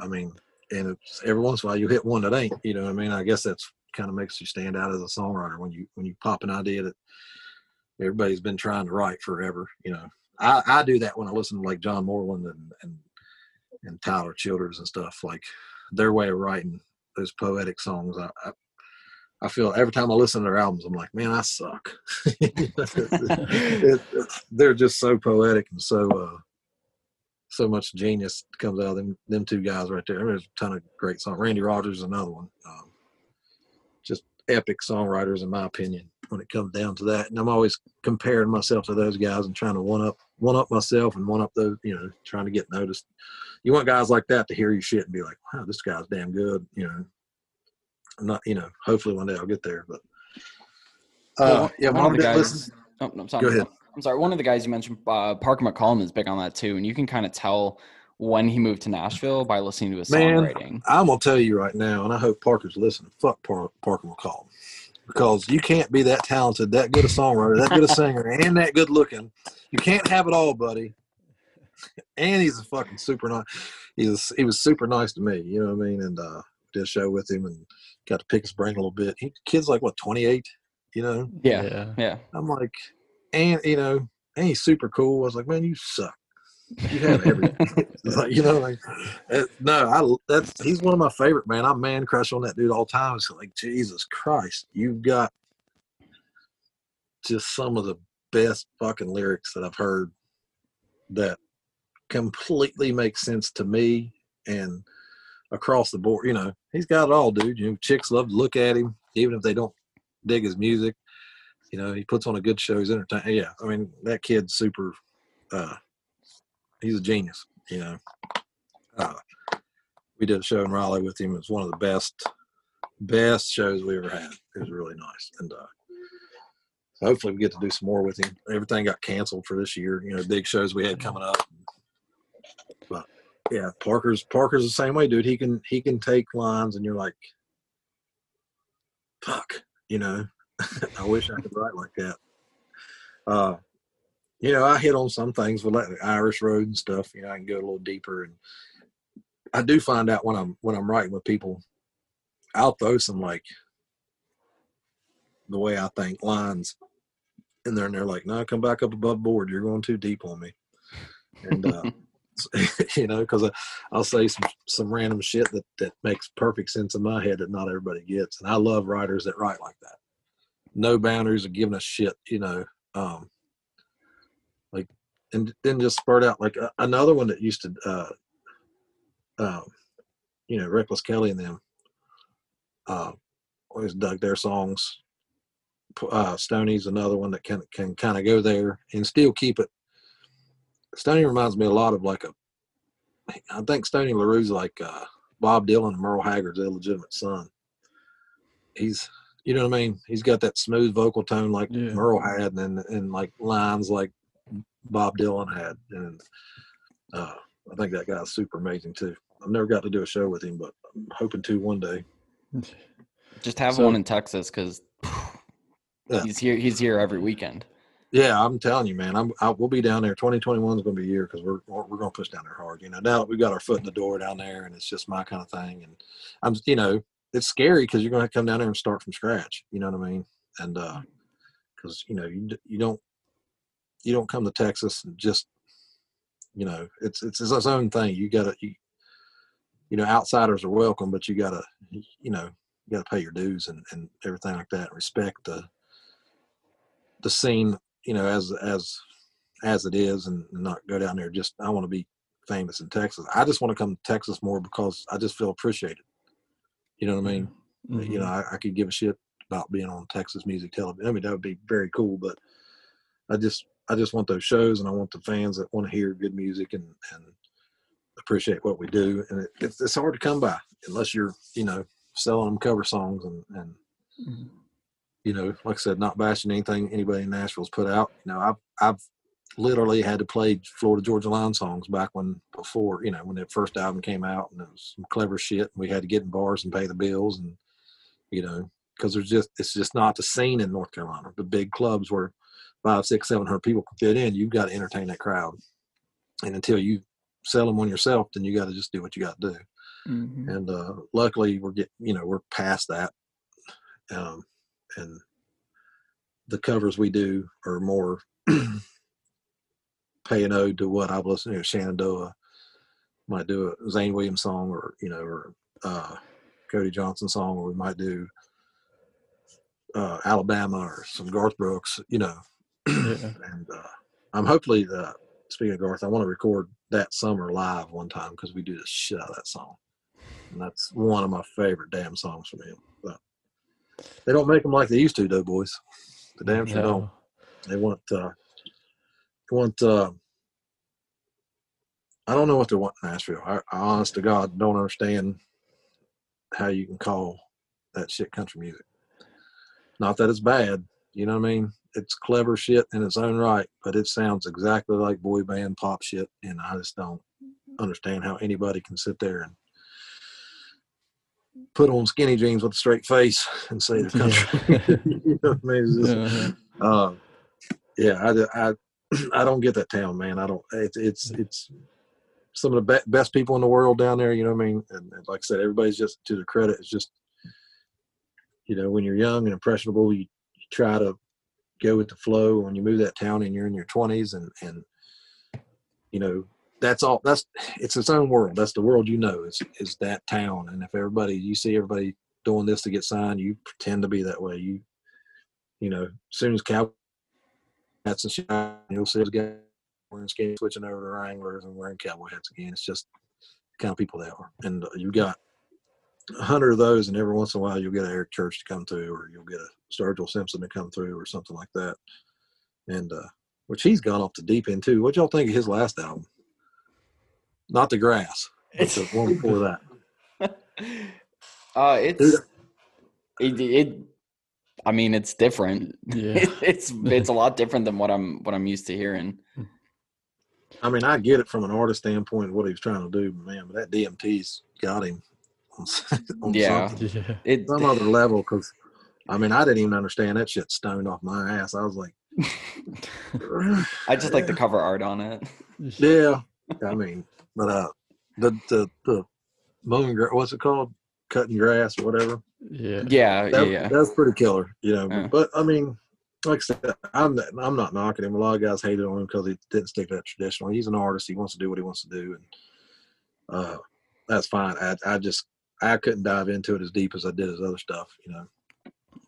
I mean, and it's, every once in a while you hit one that ain't, you know what I mean? I guess that's kind of makes you stand out as a songwriter when you when you pop an idea that everybody's been trying to write forever. You know, I, I do that when I listen to like John Moreland and, and and Tyler Childers and stuff, like their way of writing those poetic songs. I I, I feel every time I listen to their albums, I'm like, man, I suck. it, it, they're just so poetic, and so uh, so much genius comes out of them them two guys right there. I mean, there's a ton of great songs. Randy Rogers is another one. Um, epic songwriters in my opinion when it comes down to that, and I'm always comparing myself to those guys and trying to one up one up myself and one up those, you know, trying to get noticed. You want guys like that to hear your shit and be like, wow, this guy's damn good, you know. I'm not, you know, hopefully one day I'll get there, but uh well, yeah one, one of the guys oh, no, I'm sorry. Go ahead. I'm sorry, one of the guys you mentioned, uh Parker McCollum, is big on that too, and you can kind of tell when he moved to Nashville by listening to his Man, songwriting. I'm going to tell you right now, and I hope Parker's listening, fuck Parker McCollum. Because you can't be that talented, that good a songwriter, that good a singer, and that good looking. You can't have it all, buddy. And he's a fucking super nice. He was, he was super nice to me, you know what I mean? And uh, did a show with him and got to pick his brain a little bit. He, kid's like, what, twenty-eight? You know? Yeah. yeah, yeah. I'm like, and, you know, and he's super cool. I was like, man, you suck. You have everything. Like, you know, like, uh, no, I, that's, he's one of my favorite, man. I'm man crush on that dude all time. It's like, Jesus Christ, you've got just some of the best fucking lyrics that I've heard that completely make sense to me and across the board. You know, he's got it all, dude. You know, chicks love to look at him, even if they don't dig his music. You know, he puts on a good show. He's entertaining. Yeah, I mean, that kid's super uh, – he's a genius, you know. Uh, we did a show in Raleigh with him. It was one of the best, best shows we ever had. It was really nice. And uh, hopefully we get to do some more with him. Everything got canceled for this year, you know, big shows we had coming up. But, yeah, Parker's Parker's the same way, dude. He can he can take lines and you're like, fuck, you know. I wish I could write like that. Uh You know, I hit on some things with like Irish Road and stuff. You know, I can go a little deeper, and I do find out when I'm when I'm writing with people, I'll throw some like the way I think lines in there, and they're like, "No, come back up above board. You're going too deep on me." And uh, you know, because I'll say some some random shit that that makes perfect sense in my head that not everybody gets, and I love writers that write like that. No boundaries are giving a shit. You know. Um, Like, and then just spurt out like uh, another one that used to, uh, uh, you know, Reckless Kelly and them uh, always dug their songs. Uh, Stoney's another one that can can kind of go there and still keep it. Stoney reminds me a lot of like a, I think Stoney LaRue's like uh, Bob Dylan and Merle Haggard's illegitimate son. He's, you know what I mean? He's got that smooth vocal tone like yeah. Merle had, and then and like lines like Bob Dylan had, and uh, I think that guy's super amazing too. I've never got to do a show with him, but I'm hoping to one day. Just have so, one in Texas because yeah. he's here. He's here every weekend. Yeah, I'm telling you, man. I'm. I, we'll be down there. twenty twenty-one is going to be a year because we're we're going to push down there hard. You know, now that we've got our foot in the door down there, and it's just my kind of thing. And I'm, you know, it's scary because you're going to come down there and start from scratch. You know what I mean? And because uh, you know you you don't. You don't come to Texas and just, you know, it's it's its own thing. You gotta, you, you know, outsiders are welcome, but you gotta, you know, you gotta pay your dues and, and everything like that. And respect the the scene, you know, as as as it is, and not go down there just I want to be famous in Texas. I just want to come to Texas more because I just feel appreciated. You know what I mean? Mm-hmm. You know, I, I could give a shit about being on Texas music television. I mean, that would be very cool, but I just. I just want those shows, and I want the fans that want to hear good music and, and appreciate what we do. And it, it's, it's hard to come by unless you're, you know, selling them cover songs and, and mm-hmm. you know, like I said, not bashing anything anybody in Nashville's put out. You know, I've, I've literally had to play Florida Georgia Line songs back when before, you know, when that first album came out, and it was some clever shit. And we had to get in bars and pay the bills, and, you know, because there's just, it's just not the scene in North Carolina. The big clubs were five, six, seven hundred people can fit in. You've got to entertain that crowd, and until you sell them on yourself, then you got to just do what you got to do. Mm-hmm. And uh, luckily, we're getting, you know, we're past that, um, and the covers we do are more pay an ode to what I've listened to. Shenandoah might do a Zane Williams song, or you know, or uh, Cody Johnson song, or we might do uh, Alabama or some Garth Brooks, you know. Yeah. And uh, I'm hopefully, uh, speaking of Garth, I want to record that summer live one time because we do the shit out of that song. And that's one of my favorite damn songs from him. But they don't make them like they used to, though, boys. The damn sure no. don't. They want, uh, they want uh, I don't know what they want in Nashville. I, I honest to God, don't understand how you can call that shit country music. Not that it's bad, you know what I mean? It's clever shit in its own right, but it sounds exactly like boy band pop shit, and I just don't understand how anybody can sit there and put on skinny jeans with a straight face and say the country. Yeah. You know what I mean? Just, uh-huh. uh, yeah, I, I, I don't get that town, man. I don't. It's it's it's some of the be- best people in the world down there. You know what I mean? And, and like I said, everybody's just to their credit. It's just, you know, when you're young and impressionable, you, you try to go with the flow. When you move that town and you're in your twenties, and and you know. That's all. That's it's its own world. That's the world you know. Is is that town? And if everybody you see everybody doing this to get signed, you pretend to be that way. You, you know, as soon as Cowboys hats and shit, you'll see those guys wearing skinny, switching over to Wranglers and wearing cowboy hats again. It's just the kind of people they are. And you got a hundred of those, and every once in a while you'll get an Eric Church to come through, or you'll get a Sturgill Simpson to come through, or something like that. And uh, which he's gone off the deep end too. What y'all think of his last album? Not the grass. It's the one before that. Uh, it's it, it. I mean, it's different. Yeah. it's it's a lot different than what I'm what I'm used to hearing. I mean, I get it from an artist standpoint what he was trying to do, but man. But that D M T's got him on, on yeah. yeah, it some other level. Because I mean, I didn't even understand that shit stoned off my ass. I was like, I just yeah. like the cover art on it. Yeah, I mean. But uh, the the the mowing grass, what's it called? Cutting grass or whatever. Yeah, yeah, that, yeah. That's pretty killer, you know. Uh. But I mean, like I said, I'm not, I'm not knocking him. A lot of guys hated on him because he didn't stick to that traditional. He's an artist. He wants to do what he wants to do, and uh, that's fine. I I just I couldn't dive into it as deep as I did his other stuff, you know.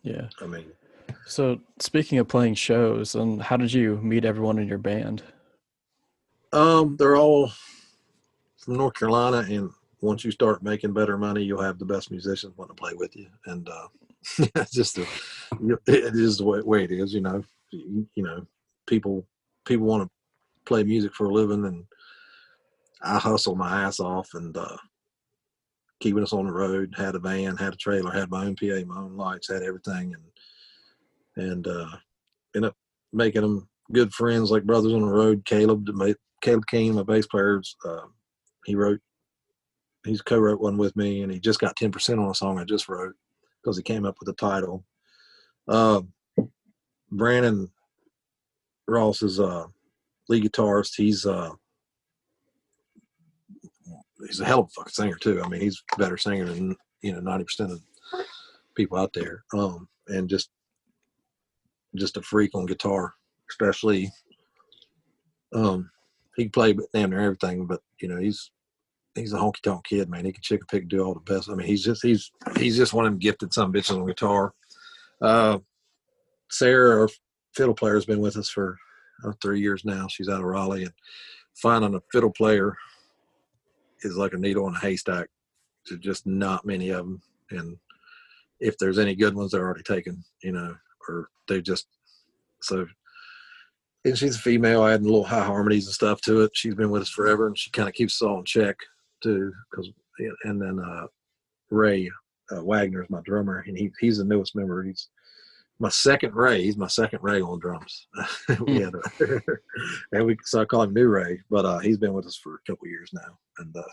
Yeah. I mean. So speaking of playing shows, and how did you meet everyone in your band? Um, they're all. North Carolina, and once you start making better money, you'll have the best musicians want to play with you, and uh, it's just a, it is the way, way it is, you know. You, you know, people people want to play music for a living, and I hustle my ass off, and uh, keeping us on the road. Had a van, had a trailer, had my own P A, my own lights, had everything, and and uh, ended up making them good friends, like brothers on the road. Caleb, Caleb King, my bass players. Uh, He wrote, he's co-wrote one with me, and he just got ten percent on a song I just wrote because he came up with the title. Uh, Brandon Ross is a lead guitarist. He's uh, he's a hell of a fucking singer too. I mean, he's a better singer than, you know, ninety percent of people out there. Um, and just just a freak on guitar, especially. Um, he can play damn near everything, but you know, he's. He's a honky tonk kid, man. He can chicken pick, do all the best. I mean, he's just he's he's just one of them gifted some bitches on guitar. Uh, Sarah, our fiddle player, has been with us for uh, three years now. She's out of Raleigh, and finding a fiddle player is like a needle in a haystack. There's just not many of them, and if there's any good ones, they're already taken, you know, or they just so. And she's a female, adding little high harmonies and stuff to it. She's been with us forever, and she kind of keeps us all in check too. Cause, and then uh, Ray uh, Wagner is my drummer, and he he's the newest member. He's my second Ray. He's my second Ray on drums. we had a, and we so I call him New Ray, but uh, he's been with us for a couple years now, and uh,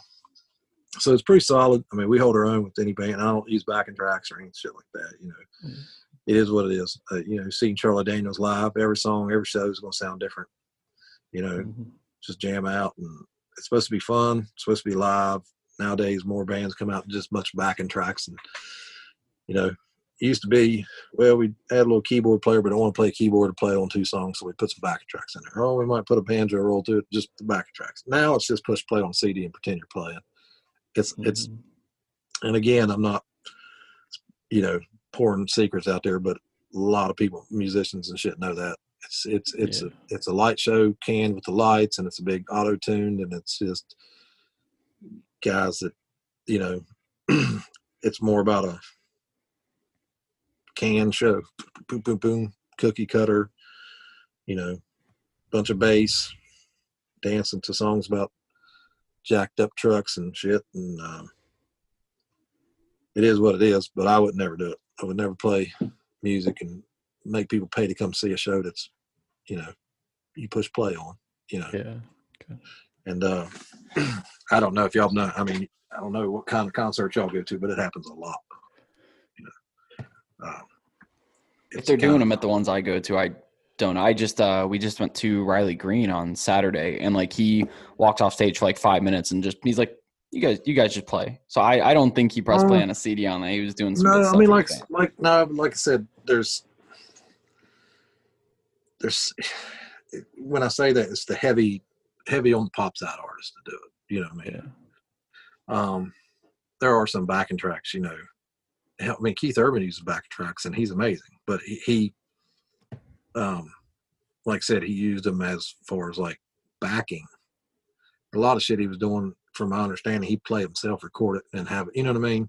so it's pretty solid. I mean, we hold our own with any band. I don't use backing tracks or any shit like that, you know. Mm. It is what it is. Uh, you know, seeing Charlie Daniels live, every song, every show is going to sound different. You know, mm-hmm. just jam out. And it's supposed to be fun. It's supposed to be live. Nowadays, more bands come out just much backing tracks. And, you know, it used to be, well, we had a little keyboard player, but I don't want to play keyboard to play on two songs, so we put some backing tracks in there. Oh, we might put a banjo roll to it, just the backing tracks. Now it's just push play on C D and pretend you're playing. It's, mm-hmm. it's, and again, I'm not, you know, pouring secrets out there, but a lot of people, musicians and shit, know that it's it's it's yeah. a it's a light show canned with the lights, and it's a big auto tuned, and it's just guys that, you know, it's more about a canned show, boom, boom, boom, cookie cutter, you know, bunch of bass, dancing to songs about jacked up trucks and shit, and um, it is what it is. But I would never do it. I would never play music and make people pay to come see a show that's, you know, you push play on, you know. Yeah. Okay. And uh, I don't know if y'all know, I mean, I don't know what kind of concerts y'all go to, but it happens a lot. You know, um, if they're doing of, them at the ones I go to, I don't know. I just, uh, we just went to Riley Green on Saturday, and like he walked off stage for like five minutes and just, he's like, you guys, you guys just play. So I, I don't think he probably um, playing a C D on that. He was doing some. No, good stuff I mean, like, like, like, no, like I said, there's, there's, when I say that, it's the heavy, heavy on the pop side artists to do it. You know what I mean? Yeah. Um, there are some backing tracks, you know. I mean, Keith Urban uses backing tracks, and he's amazing. But he, he um, like I said, he used them as far as like backing. A lot of shit he was doing. From my understanding, he played himself, record it, and have it. You know what I mean?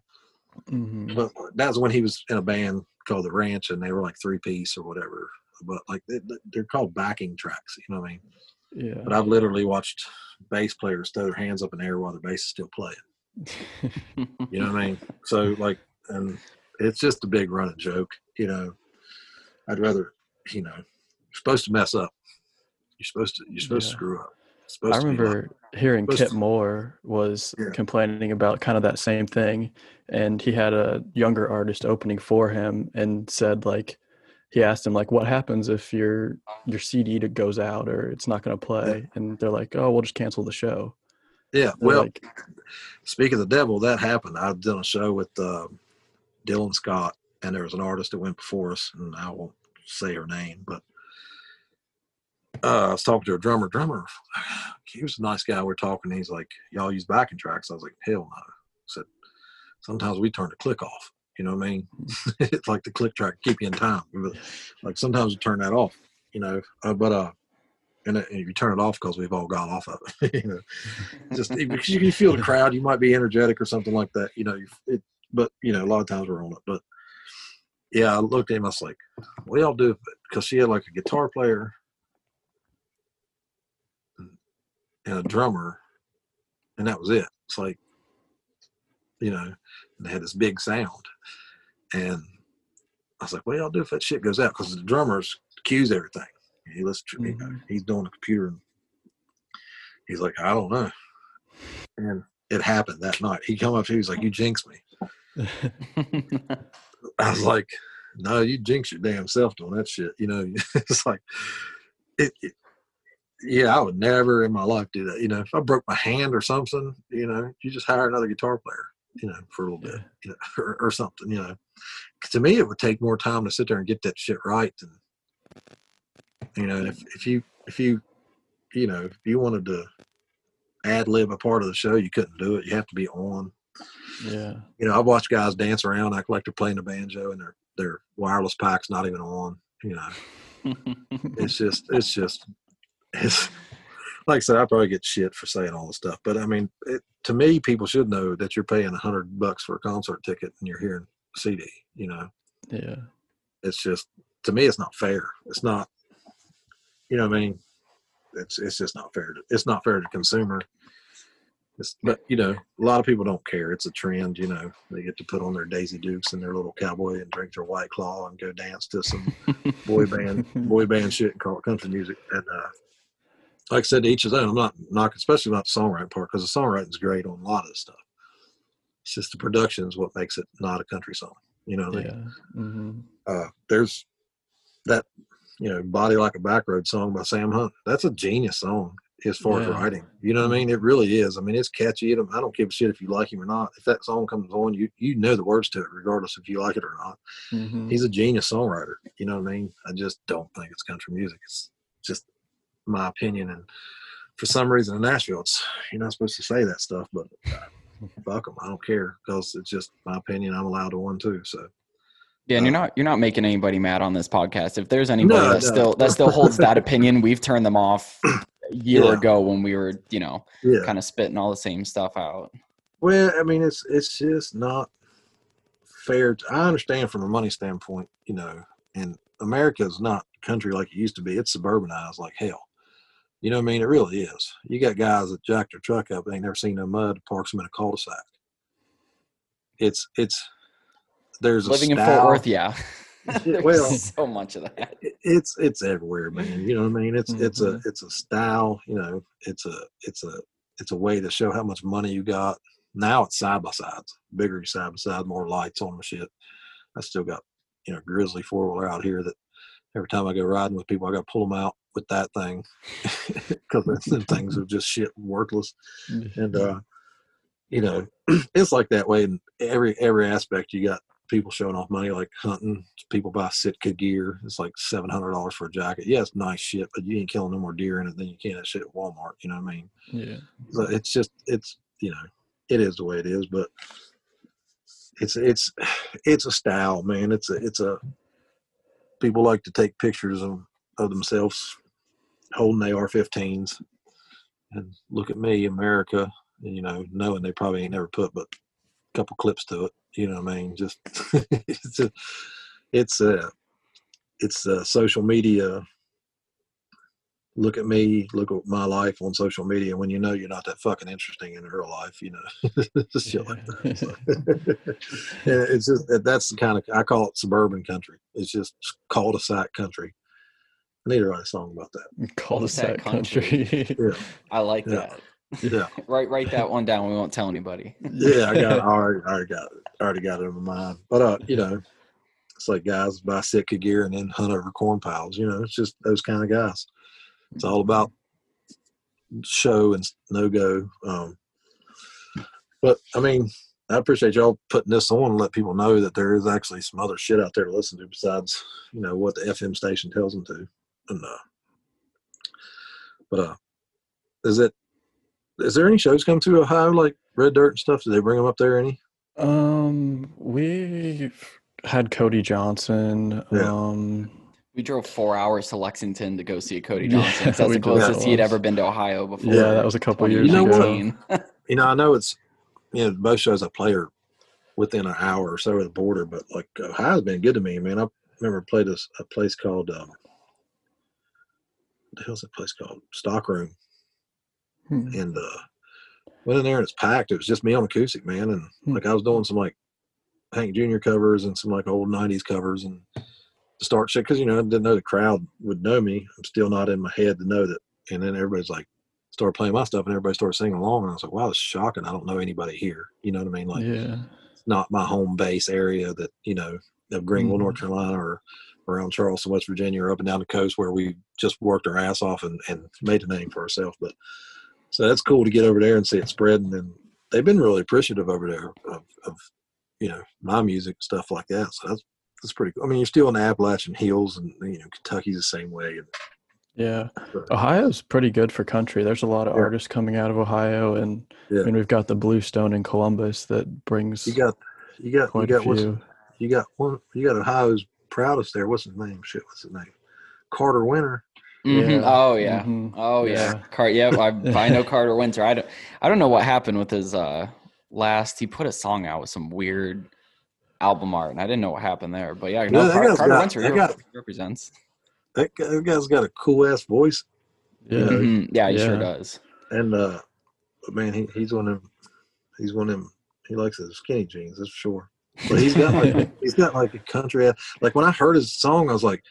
Mm-hmm. But that was when he was in a band called The Ranch, and they were like three-piece or whatever. But like they, they're called backing tracks. You know what I mean? Yeah. But I've literally watched bass players throw their hands up in the air while the bass is still playing. You know what I mean? So like, and it's just a big running joke. You know, I'd rather, you know, you're supposed to mess up. You're supposed to. You're supposed yeah. to screw up. I remember like, hearing Kip to, Moore was yeah. complaining about kind of that same thing, and he had a younger artist opening for him and said, like, he asked him, like, what happens if your your C D goes out or it's not going to play? Yeah. And they're like, oh, we'll just cancel the show. Yeah, well, like, speak of the devil, that happened. I've done a show with uh, Dylan Scott, and there was an artist that went before us, and I won't say her name, but Uh, I was talking to a drummer. Drummer, he was a nice guy. We're talking. He's like, "Y'all use backing tracks?" I was like, "Hell no." I said, "Sometimes we turn the click off. You know what I mean? It's like the click track keep you in time. But like sometimes we turn that off. You know, uh, but uh, and, and you turn it off because we've all got off of it. You know, just because you, you feel the crowd, you might be energetic or something like that. You know, it, but you know, a lot of times we're on it. But yeah, I looked at him. I was like, "What y'all do?" Because she had like a guitar player and a drummer, and that was it. It's like, you know, they had this big sound, and I was like, "Well, I'll do if that shit goes out," because the drummer's cues everything. He listens, mm-hmm. you know, he's doing the computer, and he's like, "I don't know." And it happened that night. He come up to me, he's like, "You jinxed me." I was like, "No, you jinxed your damn self doing that shit." You know, it's like it. it Yeah, I would never in my life do that. You know, if I broke my hand or something, you know, you just hire another guitar player, you know, for a little bit, you know, or, or something, you know. To me, it would take more time to sit there and get that shit right. And, you know, if, if you, if you, you know, if you wanted to ad lib a part of the show, you couldn't do it. You have to be on. Yeah. You know, I've watched guys dance around, act like they're playing the banjo, and their, their wireless pack's not even on, you know. It's just, it's just. It's, like I said, I probably get shit for saying all this stuff, but I mean, it, to me, people should know that you're paying a hundred bucks for a concert ticket and you're hearing a C D. You know, yeah. It's just, to me, it's not fair. It's not, you know what I mean? It's it's just not fair. To, it's not fair to consumer. It's, but you know, a lot of people don't care. It's a trend. You know, they get to put on their Daisy Dukes and their little cowboy and drink their White Claw and go dance to some boy band boy band shit and call it country music. And uh, like I said, to each his own. I'm not knocking, especially not the songwriting part, because the songwriting's great on a lot of this stuff. It's just the production is what makes it not a country song. You know what I mean? Yeah. Mm-hmm. Uh, there's that, you know, Body Like a Backroad song by Sam Hunt. That's a genius song as far yeah. as writing. You know what I mean? It really is. I mean, it's catchy. It, I don't give a shit if you like him or not. If that song comes on, you you know the words to it, regardless if you like it or not. Mm-hmm. He's a genius songwriter. You know what I mean? I just don't think it's country music. It's just my opinion, and for some reason in Nashville, it's, you're not supposed to say that stuff, but uh, fuck them, I don't care, because it's just my opinion. I'm allowed to one too. So yeah, and uh, you're not you're not making anybody mad on this podcast. If there's anybody no, that no. still that still holds that opinion, we've turned them off a year yeah. ago when we were, you know, yeah. kind of spitting all the same stuff out. Well, I mean, it's it's just not fair. To, I understand from a money standpoint, you know, and America is not country like it used to be. It's suburbanized like hell. You know what I mean? It really is. You got guys that jack their truck up, they ain't never seen no mud, parks them in a cul-de-sac. It's, it's, there's a living style. In Fort Worth, yeah. There's well, so much of that. It's it's everywhere, man. You know what I mean? It's mm-hmm. it's a it's a style. You know, it's a it's a it's a way to show how much money you got. Now it's side by sides, bigger side by side, more lights on the shit. I still got you know grizzly four wheeler out here that every time I go riding with people, I got to pull them out with that thing because them things are just shit and worthless. Mm-hmm. And uh, you know, it's like that way in every every aspect. You got people showing off money, like hunting. People buy Sitka gear. It's like seven hundred dollars for a jacket. Yeah, it's nice shit, but you ain't killing no more deer in it than you can that shit at Walmart. You know what I mean? Yeah. So it's just, it's, you know, it is the way it is, but it's, it's, it's a style, man. It's a, it's a, people like to take pictures of, of themselves holding A R fifteens and look at me, America, you know, knowing they probably ain't never put, but a couple clips to it. You know what I mean? Just it's a, it's a, it's a social media. Look at me, look at my life on social media. When you know you're not that fucking interesting in real life, you know, just shit like that. So. It's just that's the kind of I call it suburban country. It's just cul-de-sac country. I need to write a song about that. Cul-de-sac country. country. Yeah. I like yeah. that. Yeah. Write write that one down. We won't tell anybody. Yeah, I got it. I already, I already got it. I already got it in my mind. But uh, you know, it's like guys buy Sitka gear and then hunt over corn piles. You know, it's just those kind of guys. It's all about show and no go. Um, but I mean, I appreciate y'all putting this on and let people know that there is actually some other shit out there to listen to besides you know what the F M station tells them to. And uh, but uh, is it? Is there any shows come to Ohio, like Red Dirt and stuff? Do they bring them up there any? Um, we've had Cody Johnson. Yeah. Um, we drove four hours to Lexington to go see Cody Johnson. Yeah, that's the closest that he had ever been to Ohio before. Yeah, that was a couple years ago. You know, I know it's, you know, most shows I play are within an hour or so of the border, but, like, Ohio's been good to me, man. I remember I played this, a place called, um, what the hell's that place called? Stockroom. Hmm. And uh went in there and it's packed. It was just me on acoustic, man. And hmm. like I was doing some like Hank Junior covers and some like old nineties covers and start shit because you know I didn't know the crowd would know me. I'm still not in my head to know that. And then everybody's like started playing my stuff and everybody started singing along and I was like, wow, it's shocking. I don't know anybody here. You know what I mean? Like yeah. It's not my home base area that you know of Greenville, hmm. North Carolina, or around Charleston, West Virginia, or up and down the coast where we just worked our ass off and and made a name for ourselves, but. So that's cool to get over there and see it spreading. And they've been really appreciative over there of, of you know, my music and stuff like that. So that's, that's pretty cool. I mean, you're still in the Appalachian Hills and, you know, Kentucky's the same way. And, yeah. So. Ohio's pretty good for country. There's a lot of yeah. artists coming out of Ohio. And, yeah. I mean, we've got the Bluestone in Columbus that brings you got you got, you got, what's, you got one. You got Ohio's proudest there. What's his name? Shit, what's his name? Carter Winter. Mm-hmm. Yeah. Oh yeah. Mm-hmm. Oh yeah. yeah. Car- yeah. I, I know Carter Winter. I don't, I don't know what happened with his uh, last, he put a song out with some weird album art and I didn't know what happened there, but yeah, no, no, Carter, Carter got, Winter that guy, represents. That guy's got a cool ass voice. Yeah. Mm-hmm. Yeah, he yeah. sure does. And uh, man, he, he's one of them. He's one of them. He likes his skinny jeans. That's for sure. But he's got like, he's got like a country. Like when I heard his song, I was like,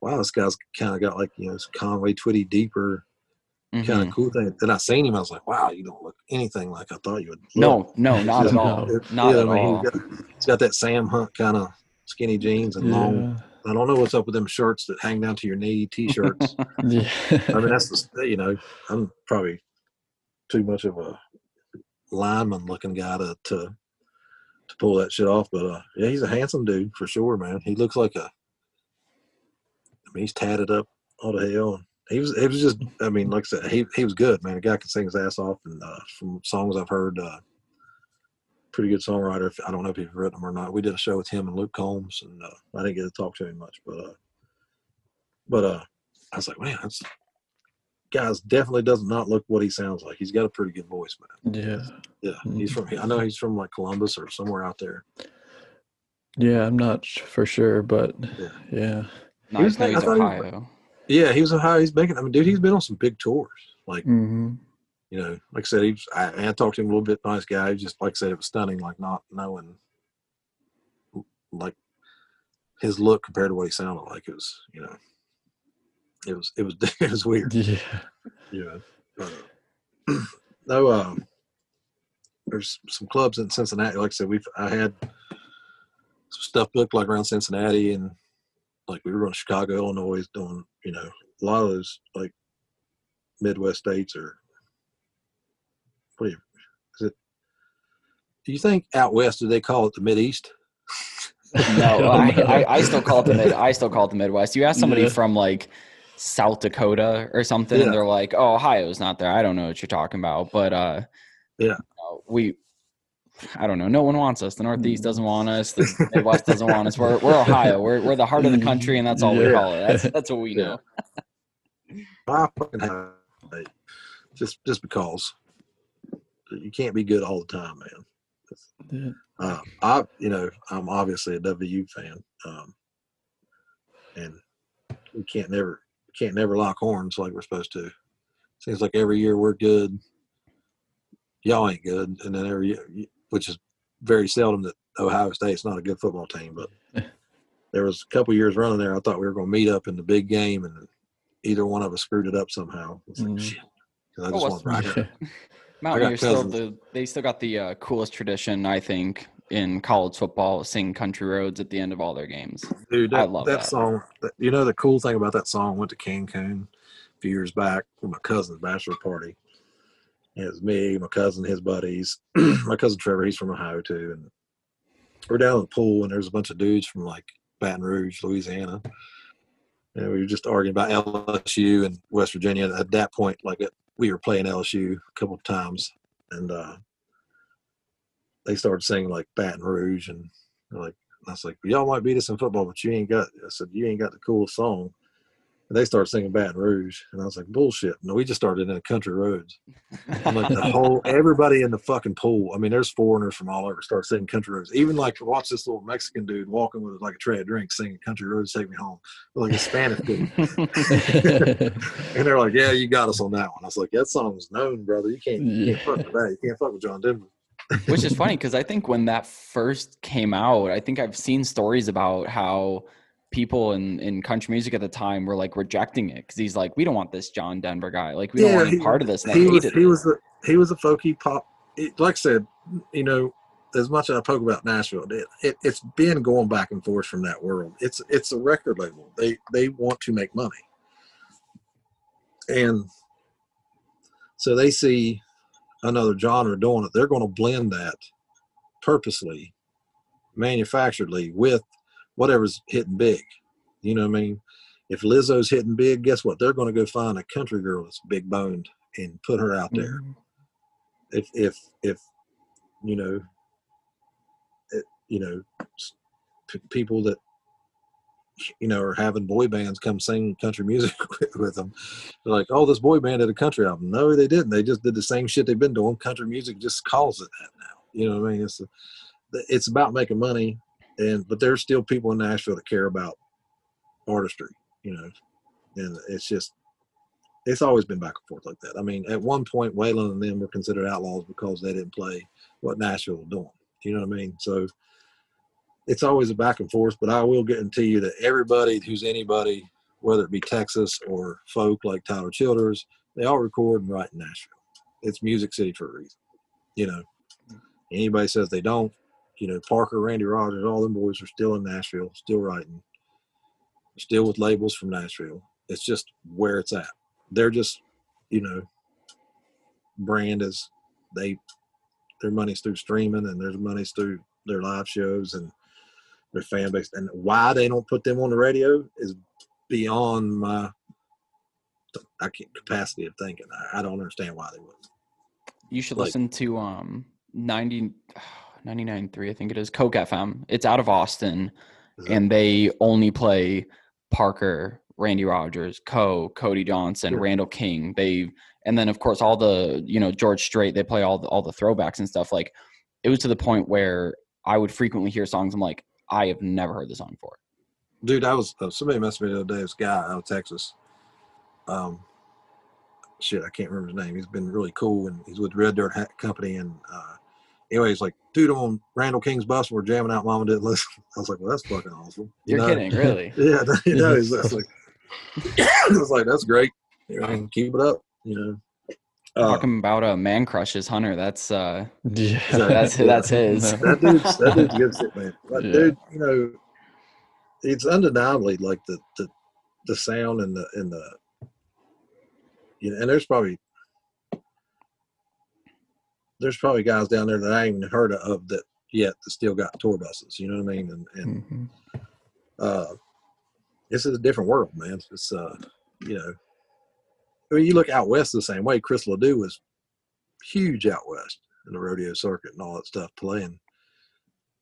wow, this guy's kind of got like, you know, this Conway Twitty deeper mm-hmm. kind of cool thing. Then I seen him, I was like, wow, you don't look anything like I thought you would. Look. No, no, not at all. Not at all. He's got, he's got that Sam Hunt kind of skinny jeans and yeah. long. I don't know what's up with them shirts that hang down to your knee, t-shirts. yeah. I mean, that's just, you know, I'm probably too much of a lineman looking guy to to, to pull that shit off. But uh, yeah, he's a handsome dude for sure, man. He looks like a. I mean, he's tatted up all the hell. He was, it was just, I mean, like I said, he he was good, man. The guy could sing his ass off. And uh, from songs I've heard, uh, pretty good songwriter. If, I don't know if he's written them or not. We did a show with him and Luke Combs, and uh, I didn't get to talk to him much. But uh, but uh, I was like, man, that's, guys definitely does not look what he sounds like. He's got a pretty good voice, man. Yeah. Yeah. Mm-hmm. He's from, I know he's from like Columbus or somewhere out there. Yeah, I'm not for sure, but yeah. yeah. He nice, was, no, he's Ohio. He was, yeah, he was Ohio. He's making. I mean, dude, he's been on some big tours. Like, mm-hmm. you know, like I said, he was, I, I talked to him a little bit. Nice guy. He was just like I said, it was stunning. Like not knowing, like his look compared to what he sounded like. It was, you know, it was, it was, it was weird. Yeah. Yeah. Uh, no, um, there's some clubs in Cincinnati. Like I said, we've, I had some stuff booked like around Cincinnati, and like we were going to Chicago, Illinois, doing, you know, a lot of those like Midwest states are, what do you, is it, do you think out West, do they call it the Mideast? No, I, I, I still call it the mid. I still call it the Midwest. You ask somebody yeah. from like South Dakota or something, yeah. and they're like, "Oh, Ohio's not there. I don't know what you're talking about." But uh, yeah, uh, we, I don't know. No one wants us. The Northeast doesn't want us. The Midwest doesn't want us. We're we're Ohio. We're we're the heart of the country, and that's all yeah. we call it. That's that's what we yeah. know. I fucking hate just just because you can't be good all the time, man. Yeah. Uh, I, you know, I'm obviously a W fan, um, and we can't never, can't never lock horns like we're supposed to. Seems like every year we're good, y'all ain't good, and then every year, which is very seldom that Ohio State's not a good football team. But there was a couple years running there, I thought we were going to meet up in the big game, and either one of us screwed it up somehow. It's like mm-hmm. shit, because I just oh, want Ryder. Mountaineers still the, they still got the uh, coolest tradition, I think, in college football, sing Country Roads at the end of all their games. Dude, that, I love that, that song. That, you know, the cool thing about that song, went to Cancun a few years back for my cousin's bachelor party. It was me, my cousin, his buddies, my cousin Trevor. He's from Ohio too, and we're down in the pool, and there's a bunch of dudes from like Baton Rouge, Louisiana, and we were just arguing about L S U and West Virginia. At that point, like it. We were playing L S U a couple of times, and uh, they started singing like Baton Rouge, and like I was like, "Y'all might beat us in football, but you ain't got." I said, "You ain't got the coolest song." And they started singing Baton Rouge, and I was like, "Bullshit!" No, we just started in Country Roads. And, like the whole everybody in the fucking pool. I mean, there's foreigners from all over started singing Country Roads. Even like watch this little Mexican dude walking with like a tray of drinks, singing Country Roads, Take Me Home. Like a Spanish dude. And they're like, "Yeah, you got us on that one." I was like, "That song's known, brother. You can't, you can't fuck with that. You can't fuck with John Denver." Which is funny because I think when that first came out, I think I've seen stories about how people in, in country music at the time were like rejecting it because he's like, we don't want this John Denver guy. Like, we yeah, don't want any he, part of this. And he, was, he, was a, he was a folky pop. It, like I said, you know, as much as I poke about Nashville, it, it, it's been going back and forth from that world. It's it's a record label. They, they want to make money. And so they see another genre doing it. They're going to blend that purposely, manufacturedly with whatever's hitting big, you know what I mean? If Lizzo's hitting big, guess what? They're going to go find a country girl that's big boned and put her out there. Mm-hmm. If, if, if, you know, it, you know, p- people that, you know, are having boy bands come sing country music with them. They're like, oh, this boy band did a country album. No, they didn't. They just did the same shit they've been doing. Country music just calls it that now. You know what I mean? It's, a, it's about making money. And but there's still people in Nashville that care about artistry, you know, and it's just it's always been back and forth like that. I mean, at one point, Waylon and them were considered outlaws because they didn't play what Nashville was doing. You know what I mean? So it's always a back and forth. But I will guarantee you that everybody who's anybody, whether it be Texas or folk like Tyler Childers, they all record and write in Nashville. It's Music City for a reason. You know, anybody says they don't. You know, Parker, Randy Rogers, all them boys are still in Nashville, still writing, still with labels from Nashville. It's just where it's at. They're just, you know, brand is they, their money's through streaming and their money's through their live shows and their fan base. And why they don't put them on the radio is beyond my I can't, capacity of thinking. I, I don't understand why they wouldn't. You should like, listen to um ninety. ninety-nine point three, I think it is, Coke F M. It's out of Austin, mm-hmm. and they only play Parker, Randy Rogers, Co, Cody Johnson, sure. Randall King. They and then of course all the you know George Strait. They play all the, all the throwbacks and stuff. Like it was to the point where I would frequently hear songs. I'm like, I have never heard this song before. Dude, I was somebody messaged me the other day. This guy out of Texas. Um, shit, I can't remember his name. He's been really cool, and he's with Red Dirt Hat Company and. Uh, anyway, he's like, dude, I'm on Randall King's bus and we're jamming out Mama Didn't Listen. I was like, well, that's fucking awesome. You You're know? Kidding, really? Yeah. You know, he's like, I was like, that's great. You know, keep it up, you know. Uh, Talking about a uh, man crushes, Hunter. That's uh, yeah. that's that's his. That dude's, that dude gives it, man. That yeah. dude, you know, it's undeniably like the the, the sound and the and the you know, and there's probably there's probably guys down there that I ain't even heard of that yet that still got tour buses. You know what I mean? And, and mm-hmm. uh, this is a different world, man. It's uh, you know. I mean, you look out west the same way. Chris Ledoux was huge out west in the rodeo circuit and all that stuff playing.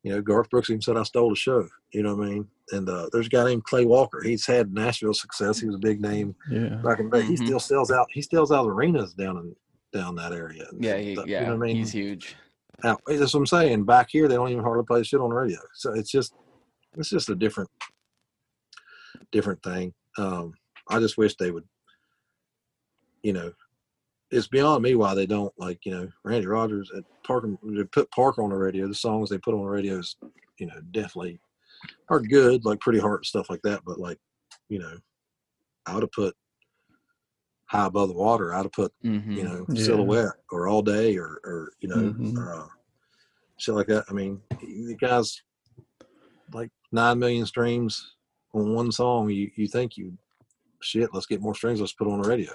You know, Garth Brooks even said, I stole the show. You know what I mean? And uh, there's a guy named Clay Walker. He's had Nashville success. He was a big name. Yeah. Back in the day. He mm-hmm. still sells out. He sells out arenas down in down that area. Yeah, he, yeah. You know what I mean? He's huge. Now, that's what I'm saying. Back here, they don't even hardly play shit on the radio. So it's just it's just a different different thing. Um, I just wish they would. You know, it's beyond me why they don't, like, you know, Randy Rogers at Parker, they put Parker on the radio. The songs they put on the radio is, you know, definitely are good, like Pretty Heart and stuff like that. But, like, you know, I would have put High Above the Water. I would have put, mm-hmm. you know, yeah. Silhouette or All Day or, or you know, mm-hmm. or, uh, shit like that. I mean, the guys, like, nine million streams on one song. You, you think you, shit, let's get more streams. Let's put on the radio.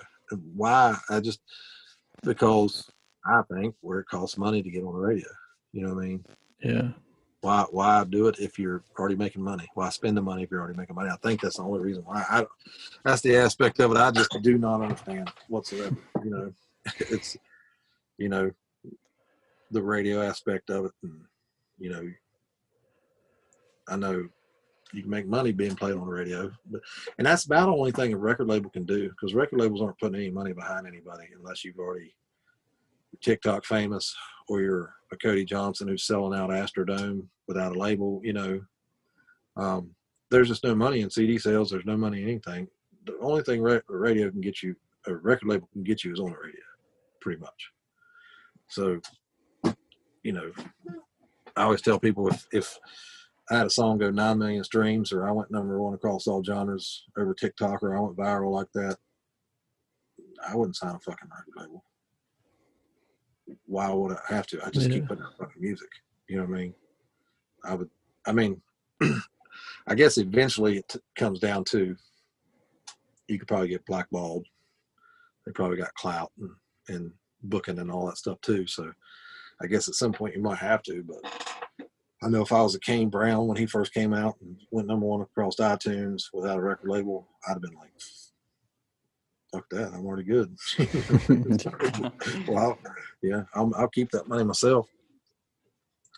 Why? I just because I think where it costs money to get on the radio. You know what I mean? Yeah. Why? Why do it if you're already making money? Why spend the money if you're already making money? I think that's the only reason why. I that's the aspect of it I just do not understand whatsoever. You know, it's you know the radio aspect of it, and you know I know. You can make money being played on the radio. But, and that's about the only thing a record label can do because record labels aren't putting any money behind anybody unless you've already TikTok famous or you're a Cody Johnson who's selling out Astrodome without a label, you know. Um, there's just no money in C D sales. There's no money in anything. The only thing re- radio can get you, a record label can get you is on the radio, pretty much. So, you know, I always tell people if, if – I had a song go nine million streams, or I went number one across all genres over TikTok, or I went viral like that, I wouldn't sign a fucking record label. Why would I have to? I just yeah. keep putting out fucking music. You know what I mean? I would. I mean, I guess eventually it t- comes down to you could probably get blackballed. They probably got clout and, and booking and all that stuff too. So I guess at some point you might have to, but. I know if I was a Kane Brown when he first came out and went number one across iTunes without a record label, I'd have been like, fuck that, I'm already good. Well, I'll, yeah, I'll, I'll keep that money myself.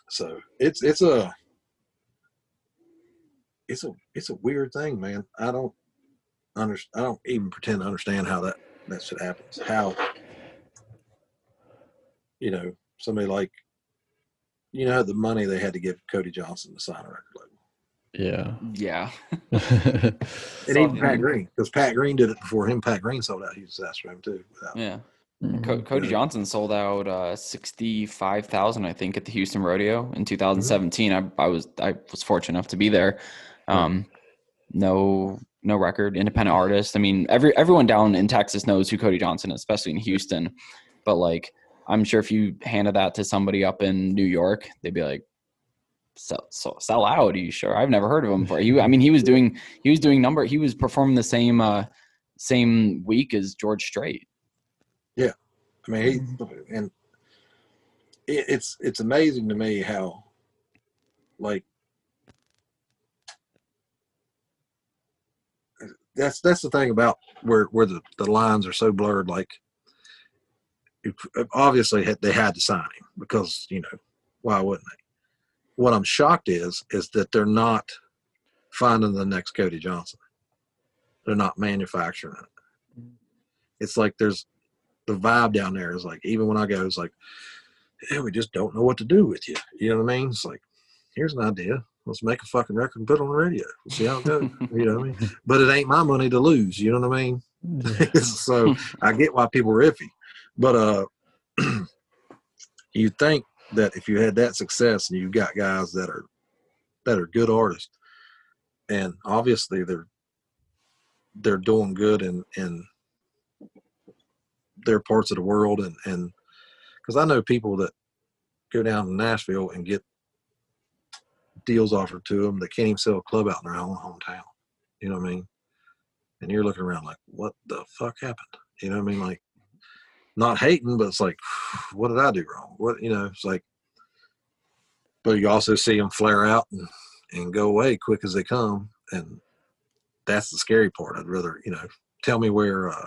So it's it's a it's a it's a weird thing, man. I don't under, I don't even pretend to understand how that, that shit happens. How you know, somebody like you know, the money they had to give Cody Johnson to sign a record label. Yeah. Yeah. And even Pat Green, because Pat Green did it before him. Pat Green sold out huge Astrodome too. Without, yeah. Mm-hmm. Co- Cody you know. Johnson sold out uh, sixty-five thousand, I think, at the Houston Rodeo in two thousand seventeen. Mm-hmm. I, I was I was fortunate enough to be there. Um, mm-hmm. No no record, independent artist. I mean, every everyone down in Texas knows who Cody Johnson is, especially in Houston. But, like, I'm sure if you handed that to somebody up in New York, they'd be like, "Sell, sell, sell out? Are you sure? I've never heard of him before." He, I mean, he was doing, he was doing number, he was performing the same, uh, same week as George Strait. Yeah, I mean, he, and it, it's it's amazing to me how, like, that's that's the thing about where where the, the lines are so blurred, like. Obviously they had to sign him because, you know, why wouldn't they? What I'm shocked is, is that they're not finding the next Cody Johnson. They're not manufacturing it. It's like there's the vibe down there is like, even when I go, it's like, hey, we just don't know what to do with you. You know what I mean? It's like, here's an idea. Let's make a fucking record and put it on the radio. We'll see how it goes. You know what I mean? But it ain't my money to lose. You know what I mean? So I get why people are iffy. But uh, you think that if you had that success and you've got guys that are that are good artists, and obviously they're they're doing good in in their parts of the world, and and because I know people that go down to Nashville and get deals offered to them that can't even sell a club out in their own hometown. You know what I mean? And you're looking around like, what the fuck happened? You know what I mean? Like, not hating, but it's like, what did I do wrong? What, you know, it's like, but you also see them flare out and, and go away quick as they come. And that's the scary part. I'd rather, you know, tell me where uh,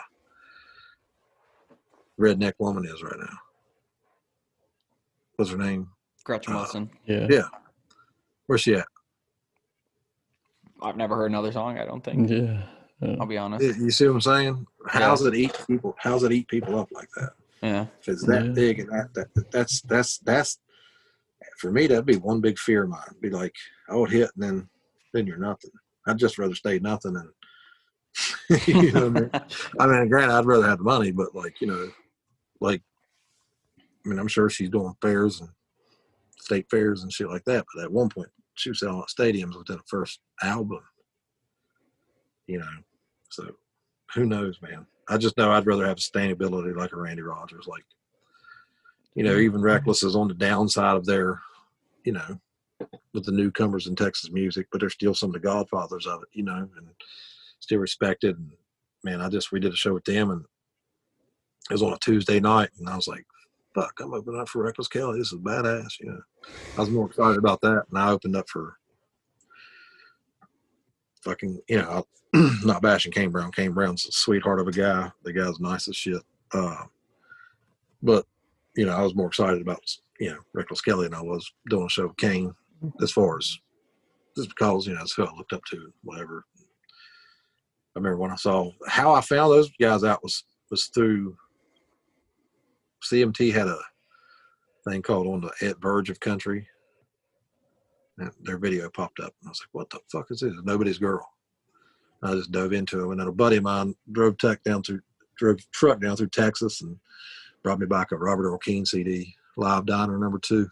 Redneck Woman is right now. What's her name? Gretchen uh, Wilson. Yeah. Yeah. Where's she at? I've never heard another song, I don't think. Yeah. I'll be honest. You see what I'm saying? How's yeah. it eat people? How's it eat people up like that? Yeah. If it's that yeah. big and that, that that's that's that's for me, that'd be one big fear of mine. It'd be like, I would hit and then then you're nothing. I'd just rather stay nothing and you know what I mean? I mean, granted, I'd rather have the money, but like, you know, like I mean, I'm sure she's doing fairs and state fairs and shit like that, but at one point she was selling at stadiums within the first album. You know. So, who knows, man? I just know I'd rather have sustainability like a Randy Rogers. Like, you know, even Reckless is on the downside of their, you know, with the newcomers in Texas music, but they're still some of the godfathers of it, you know, and still respected. And, man, I just, we did a show with them, and it was on a Tuesday night, and I was like, fuck, I'm opening up for Reckless Kelly. This is badass, you know. I was more excited about that, and I opened up for fucking, you know, I'm not bashing Kane Brown. Kane Brown's a sweetheart of a guy. The guy's nice as shit. Uh, but, you know, I was more excited about, you know, Reckless Kelly than I was doing a show with Kane as far as just because, you know, it's who I looked up to and whatever. I remember when I saw – how I found those guys out was, was through – C M T had a thing called On the At Verge of Country. And their video popped up, and I was like, what the fuck is this? Nobody's Girl. And I just dove into it, and then a buddy of mine drove truck down through drove truck down through Texas and brought me back a Robert O'Keefe C D, Live Diner Number Two.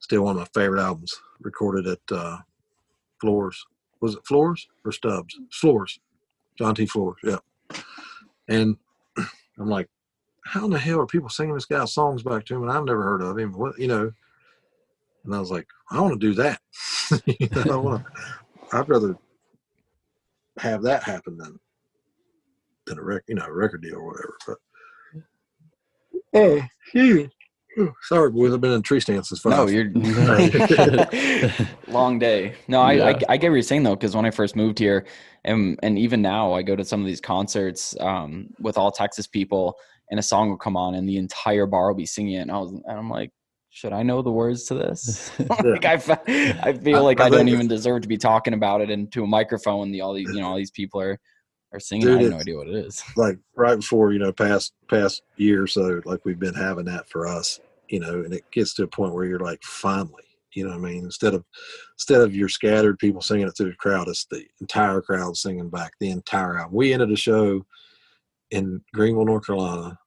Still one of my favorite albums, recorded at uh, Floors. Was it Floors or Stubbs? Floors. John T. Floors, yeah. And I'm like, how in the hell are people singing this guy's songs back to him, and I've never heard of him? What, you know? And I was like, I want to do that. you know, I want to, I'd rather have that happen than than a rec, you know, a record deal or whatever. But oh, excuse me. Sorry, boys, I've been in tree stands since five. No, you're long day. No, I, yeah. I I get what you're saying though, because when I first moved here, and and even now, I go to some of these concerts um, with all Texas people, and a song will come on, and the entire bar will be singing it, and I was, and I'm like, should I know the words to this? like I, I feel like I, I don't even deserve to be talking about it into a microphone. And the, all these, you know, all these people are, are singing. Dude, I have no idea what it is. Like right before, you know, past, past year or so, like we've been having that for us, you know, and it gets to a point where you're like, finally, you know what I mean? Instead of, instead of your scattered people singing it through the crowd, it's the entire crowd singing back the entire album. We ended a show in Greenville, North Carolina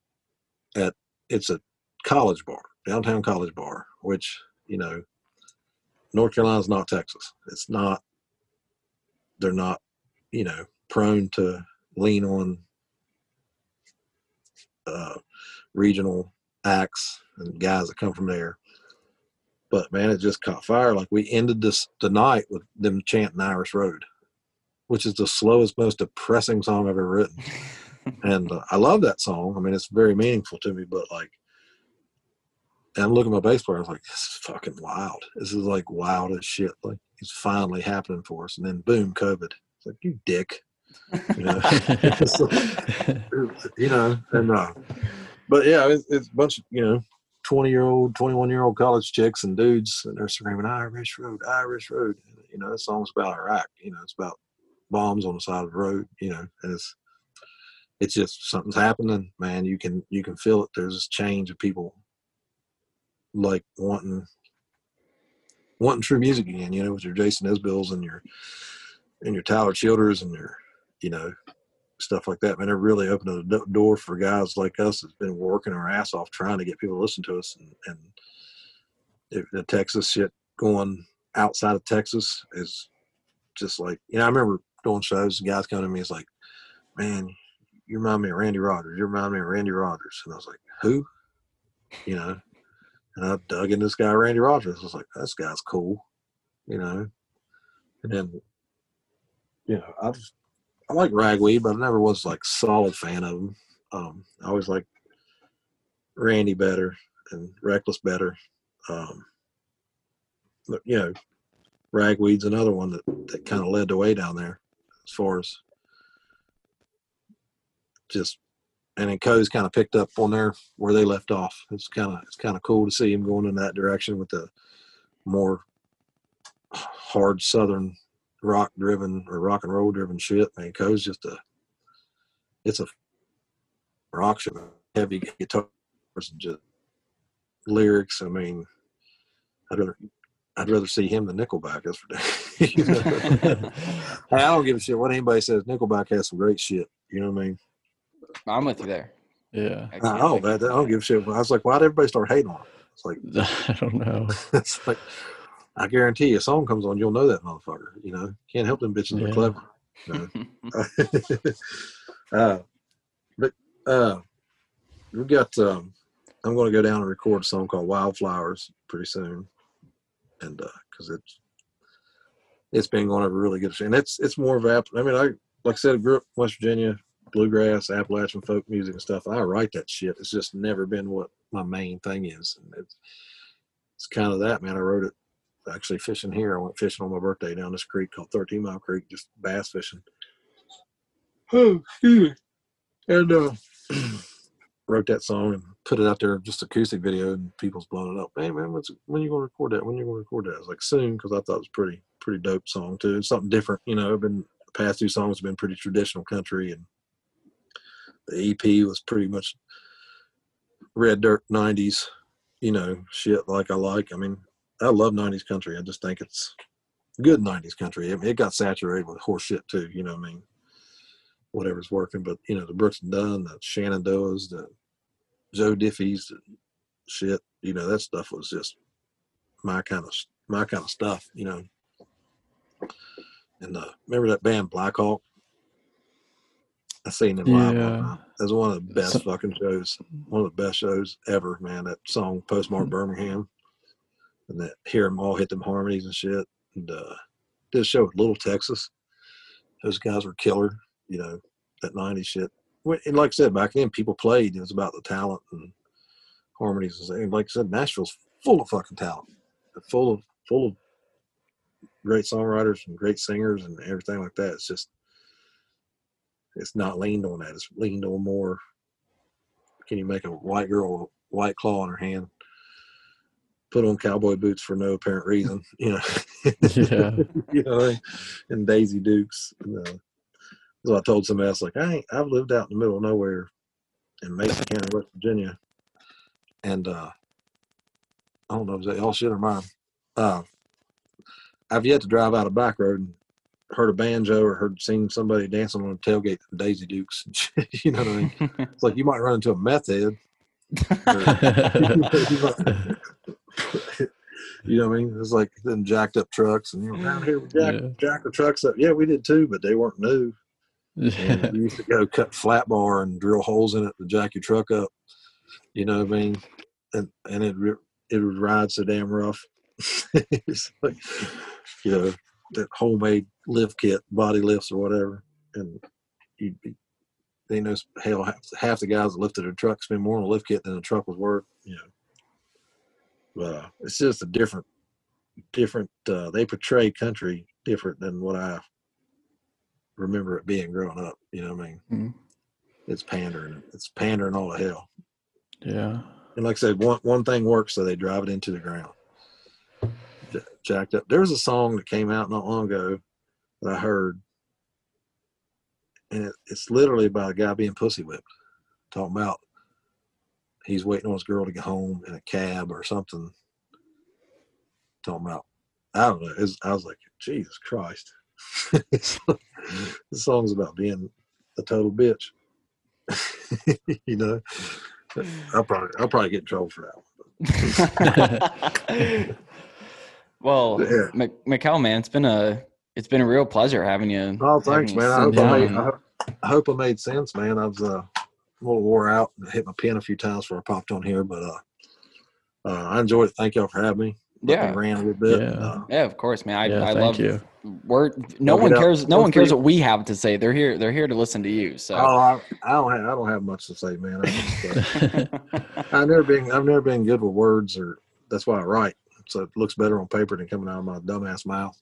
at, it's a college bar. Downtown college bar, which, you know, North Carolina's not Texas. It's not, they're not, you know, prone to lean on uh, regional acts and guys that come from there. But man, it just caught fire. Like we ended this the night with them chanting Irish Road, which is the slowest, most depressing song I've ever written. and uh, I love that song. I mean, it's very meaningful to me, but like, and I'm looking at my bass player, I was like, this is fucking wild. This is like wild as shit. Like it's finally happening for us. And then boom, COVID. It's like, you dick. You know, like, you know and uh, but yeah, it's, it's a bunch of, you know, twenty year old, twenty-one year old college chicks and dudes, and they're screaming Irish Road, Irish Road. And, you know, that song's about Iraq, you know, it's about bombs on the side of the road, you know, and it's, it's just something's happening, man. You can, you can feel it. There's this change of people like wanting wanting true music again, you know, with your Jason Isbells and your and your Tyler Childers and your, you know, stuff like that. Man, it really opened a door for guys like us that's been working our ass off trying to get people to listen to us and, and the Texas shit going outside of Texas is just like, you know, I remember doing shows and guys coming to me, it's like, man, you remind me of Randy Rogers. You remind me of Randy Rogers. And I was like, who? You know, and I dug in this guy, Randy Rogers. I was like, this guy's cool, you know. And then, you know, I just, I like Ragweed, but I never was like solid fan of him. Um, I always liked Randy better and Reckless better. Um, but, you know, Ragweed's another one that, that kind of led the way down there as far as just, and then Co's kind of picked up on there where they left off. It's kind of, it's kind of cool to see him going in that direction with the more hard Southern rock driven or rock and roll driven shit. Man, Co's just a, it's a rock show, heavy guitars and just lyrics. I mean, I'd rather, I'd rather see him than Nickelback. That's ridiculous. I don't give a shit what anybody says. Nickelback has some great shit. You know what I mean? I'm with you there. Yeah. I, oh, that, I don't give a shit. I was like, why did everybody start hating on him? It's like, I don't know. It's like, I guarantee you, a song comes on, you'll know that motherfucker. You know, can't help them bitches. Yeah. They're clever. You know? uh, but uh, we've got. Um, I'm going to go down and record a song called "Wildflowers" pretty soon, and because uh, it's it's been going over really good. And it's it's more of a, I mean, I like I said, I grew up in West Virginia. Bluegrass, Appalachian folk music and stuff. I write that shit. It's just never been what my main thing is. And it's, it's kind of that, man. I wrote it actually fishing here. I went fishing on my birthday down this creek called thirteen Mile Creek, just bass fishing. Oh, excuse me. And uh, wrote that song and put it out there, just acoustic video, and people's blowing it up. Hey, man, what's, when are you going to record that? When are you going to record that? I was like, soon, because I thought it was pretty, pretty dope song, too. It's something different. You know, I've been, the past two songs have been pretty traditional country, and the E P was pretty much red dirt nineties, you know, shit like I like. I mean, I love nineties country. I just think it's good nineties country. I mean, it got saturated with horse shit too, you know what I mean? Whatever's working. But, you know, the Brooks and Dunn, the Shenandoahs, the Joe Diffie's, the shit, you know, that stuff was just my kind of my kind of stuff, you know. And uh, remember that band Blackhawk? I seen them live. Yeah. It was one of the best fucking shows, one of the best shows ever, man. That song Postmark Birmingham, and that hear them all hit them harmonies and shit. And uh, did a show with Little Texas. Those guys were killer, you know, that nineties shit. And like I said, back then people played. It was about the talent and harmonies. And like I said, Nashville's full of fucking talent, full of full of great songwriters and great singers and everything like that. It's just, it's not leaned on that. It's leaned on more. Can you make a white girl white claw in her hand? Put on cowboy boots for no apparent reason, you know. Yeah. You know, and Daisy Dukes. You know. So I told somebody else, like, I ain't, I've lived out in the middle of nowhere in Mason County, West Virginia, and uh, I don't know if they all shit or mine. Uh, I've yet to drive out a back road and heard a banjo or heard seen somebody dancing on a tailgate of Daisy Dukes and shit, you know what I mean? It's like you might run into a meth head. Or, you know what I mean? It's like them jacked up trucks and you know, around here we jack, yeah. jack the trucks up. Yeah, we did too, but they weren't new. Yeah. We used to go cut flat bar and drill holes in it to jack your truck up. You know what I mean? And and it it would ride so damn rough. It's like, you know, that homemade lift kit, body lifts or whatever, and you'd be, they know, hell, half, half the guys that lifted a truck spend more on a lift kit than the truck was worth, you know. But uh, it's just a different, different, uh, they portray country different than what I remember it being growing up, you know what I mean? Mm-hmm. It's pandering, it's pandering all to hell. Yeah. And like I said, one, one thing works, so they drive it into the ground. Jacked up. There was a song that came out not long ago that I heard, and it, it's literally about a guy being pussy whipped, talking about he's waiting on his girl to get home in a cab or something. Talking about, I don't know. It's, I was like, Jesus Christ, this song's about being a total bitch. You know, I'll probably I'll probably get in trouble for that one. Well, yeah. Mikkel, man, it's been a it's been a real pleasure having you. Oh, thanks, man. I hope I, made, I, hope, I hope I made sense, man. I was uh, a little wore out and hit my pen a few times before I popped on here, but uh, uh, I enjoyed it. Thank y'all for having me. Yeah, ran a little bit. Yeah, uh, yeah of course, man. I, yeah, I love you. We're no I'll one cares. Up. No I'll one cares you. What we have to say. They're here. They're here to listen to you. So oh, I, I don't have. I don't have much to say, man. I I've never been. I've never been good with words, or that's why I write. So it looks better on paper than coming out of my dumbass mouth.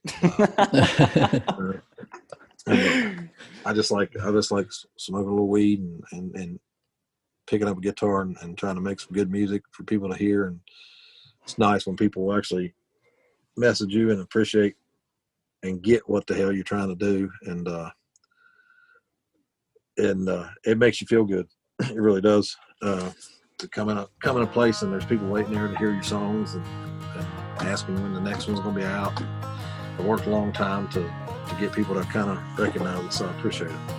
Uh, I just like. I just like smoking a little weed and and, and picking up a guitar and, and trying to make some good music for people to hear and. It's nice when people actually message you and appreciate and get what the hell you're trying to do. And, uh, and, uh, it makes you feel good. It really does. Uh, to come in a, come in a place and there's people waiting there to hear your songs and, and asking when the next one's going to be out. I worked a long time to, to get people to kind of recognize it. So I appreciate it.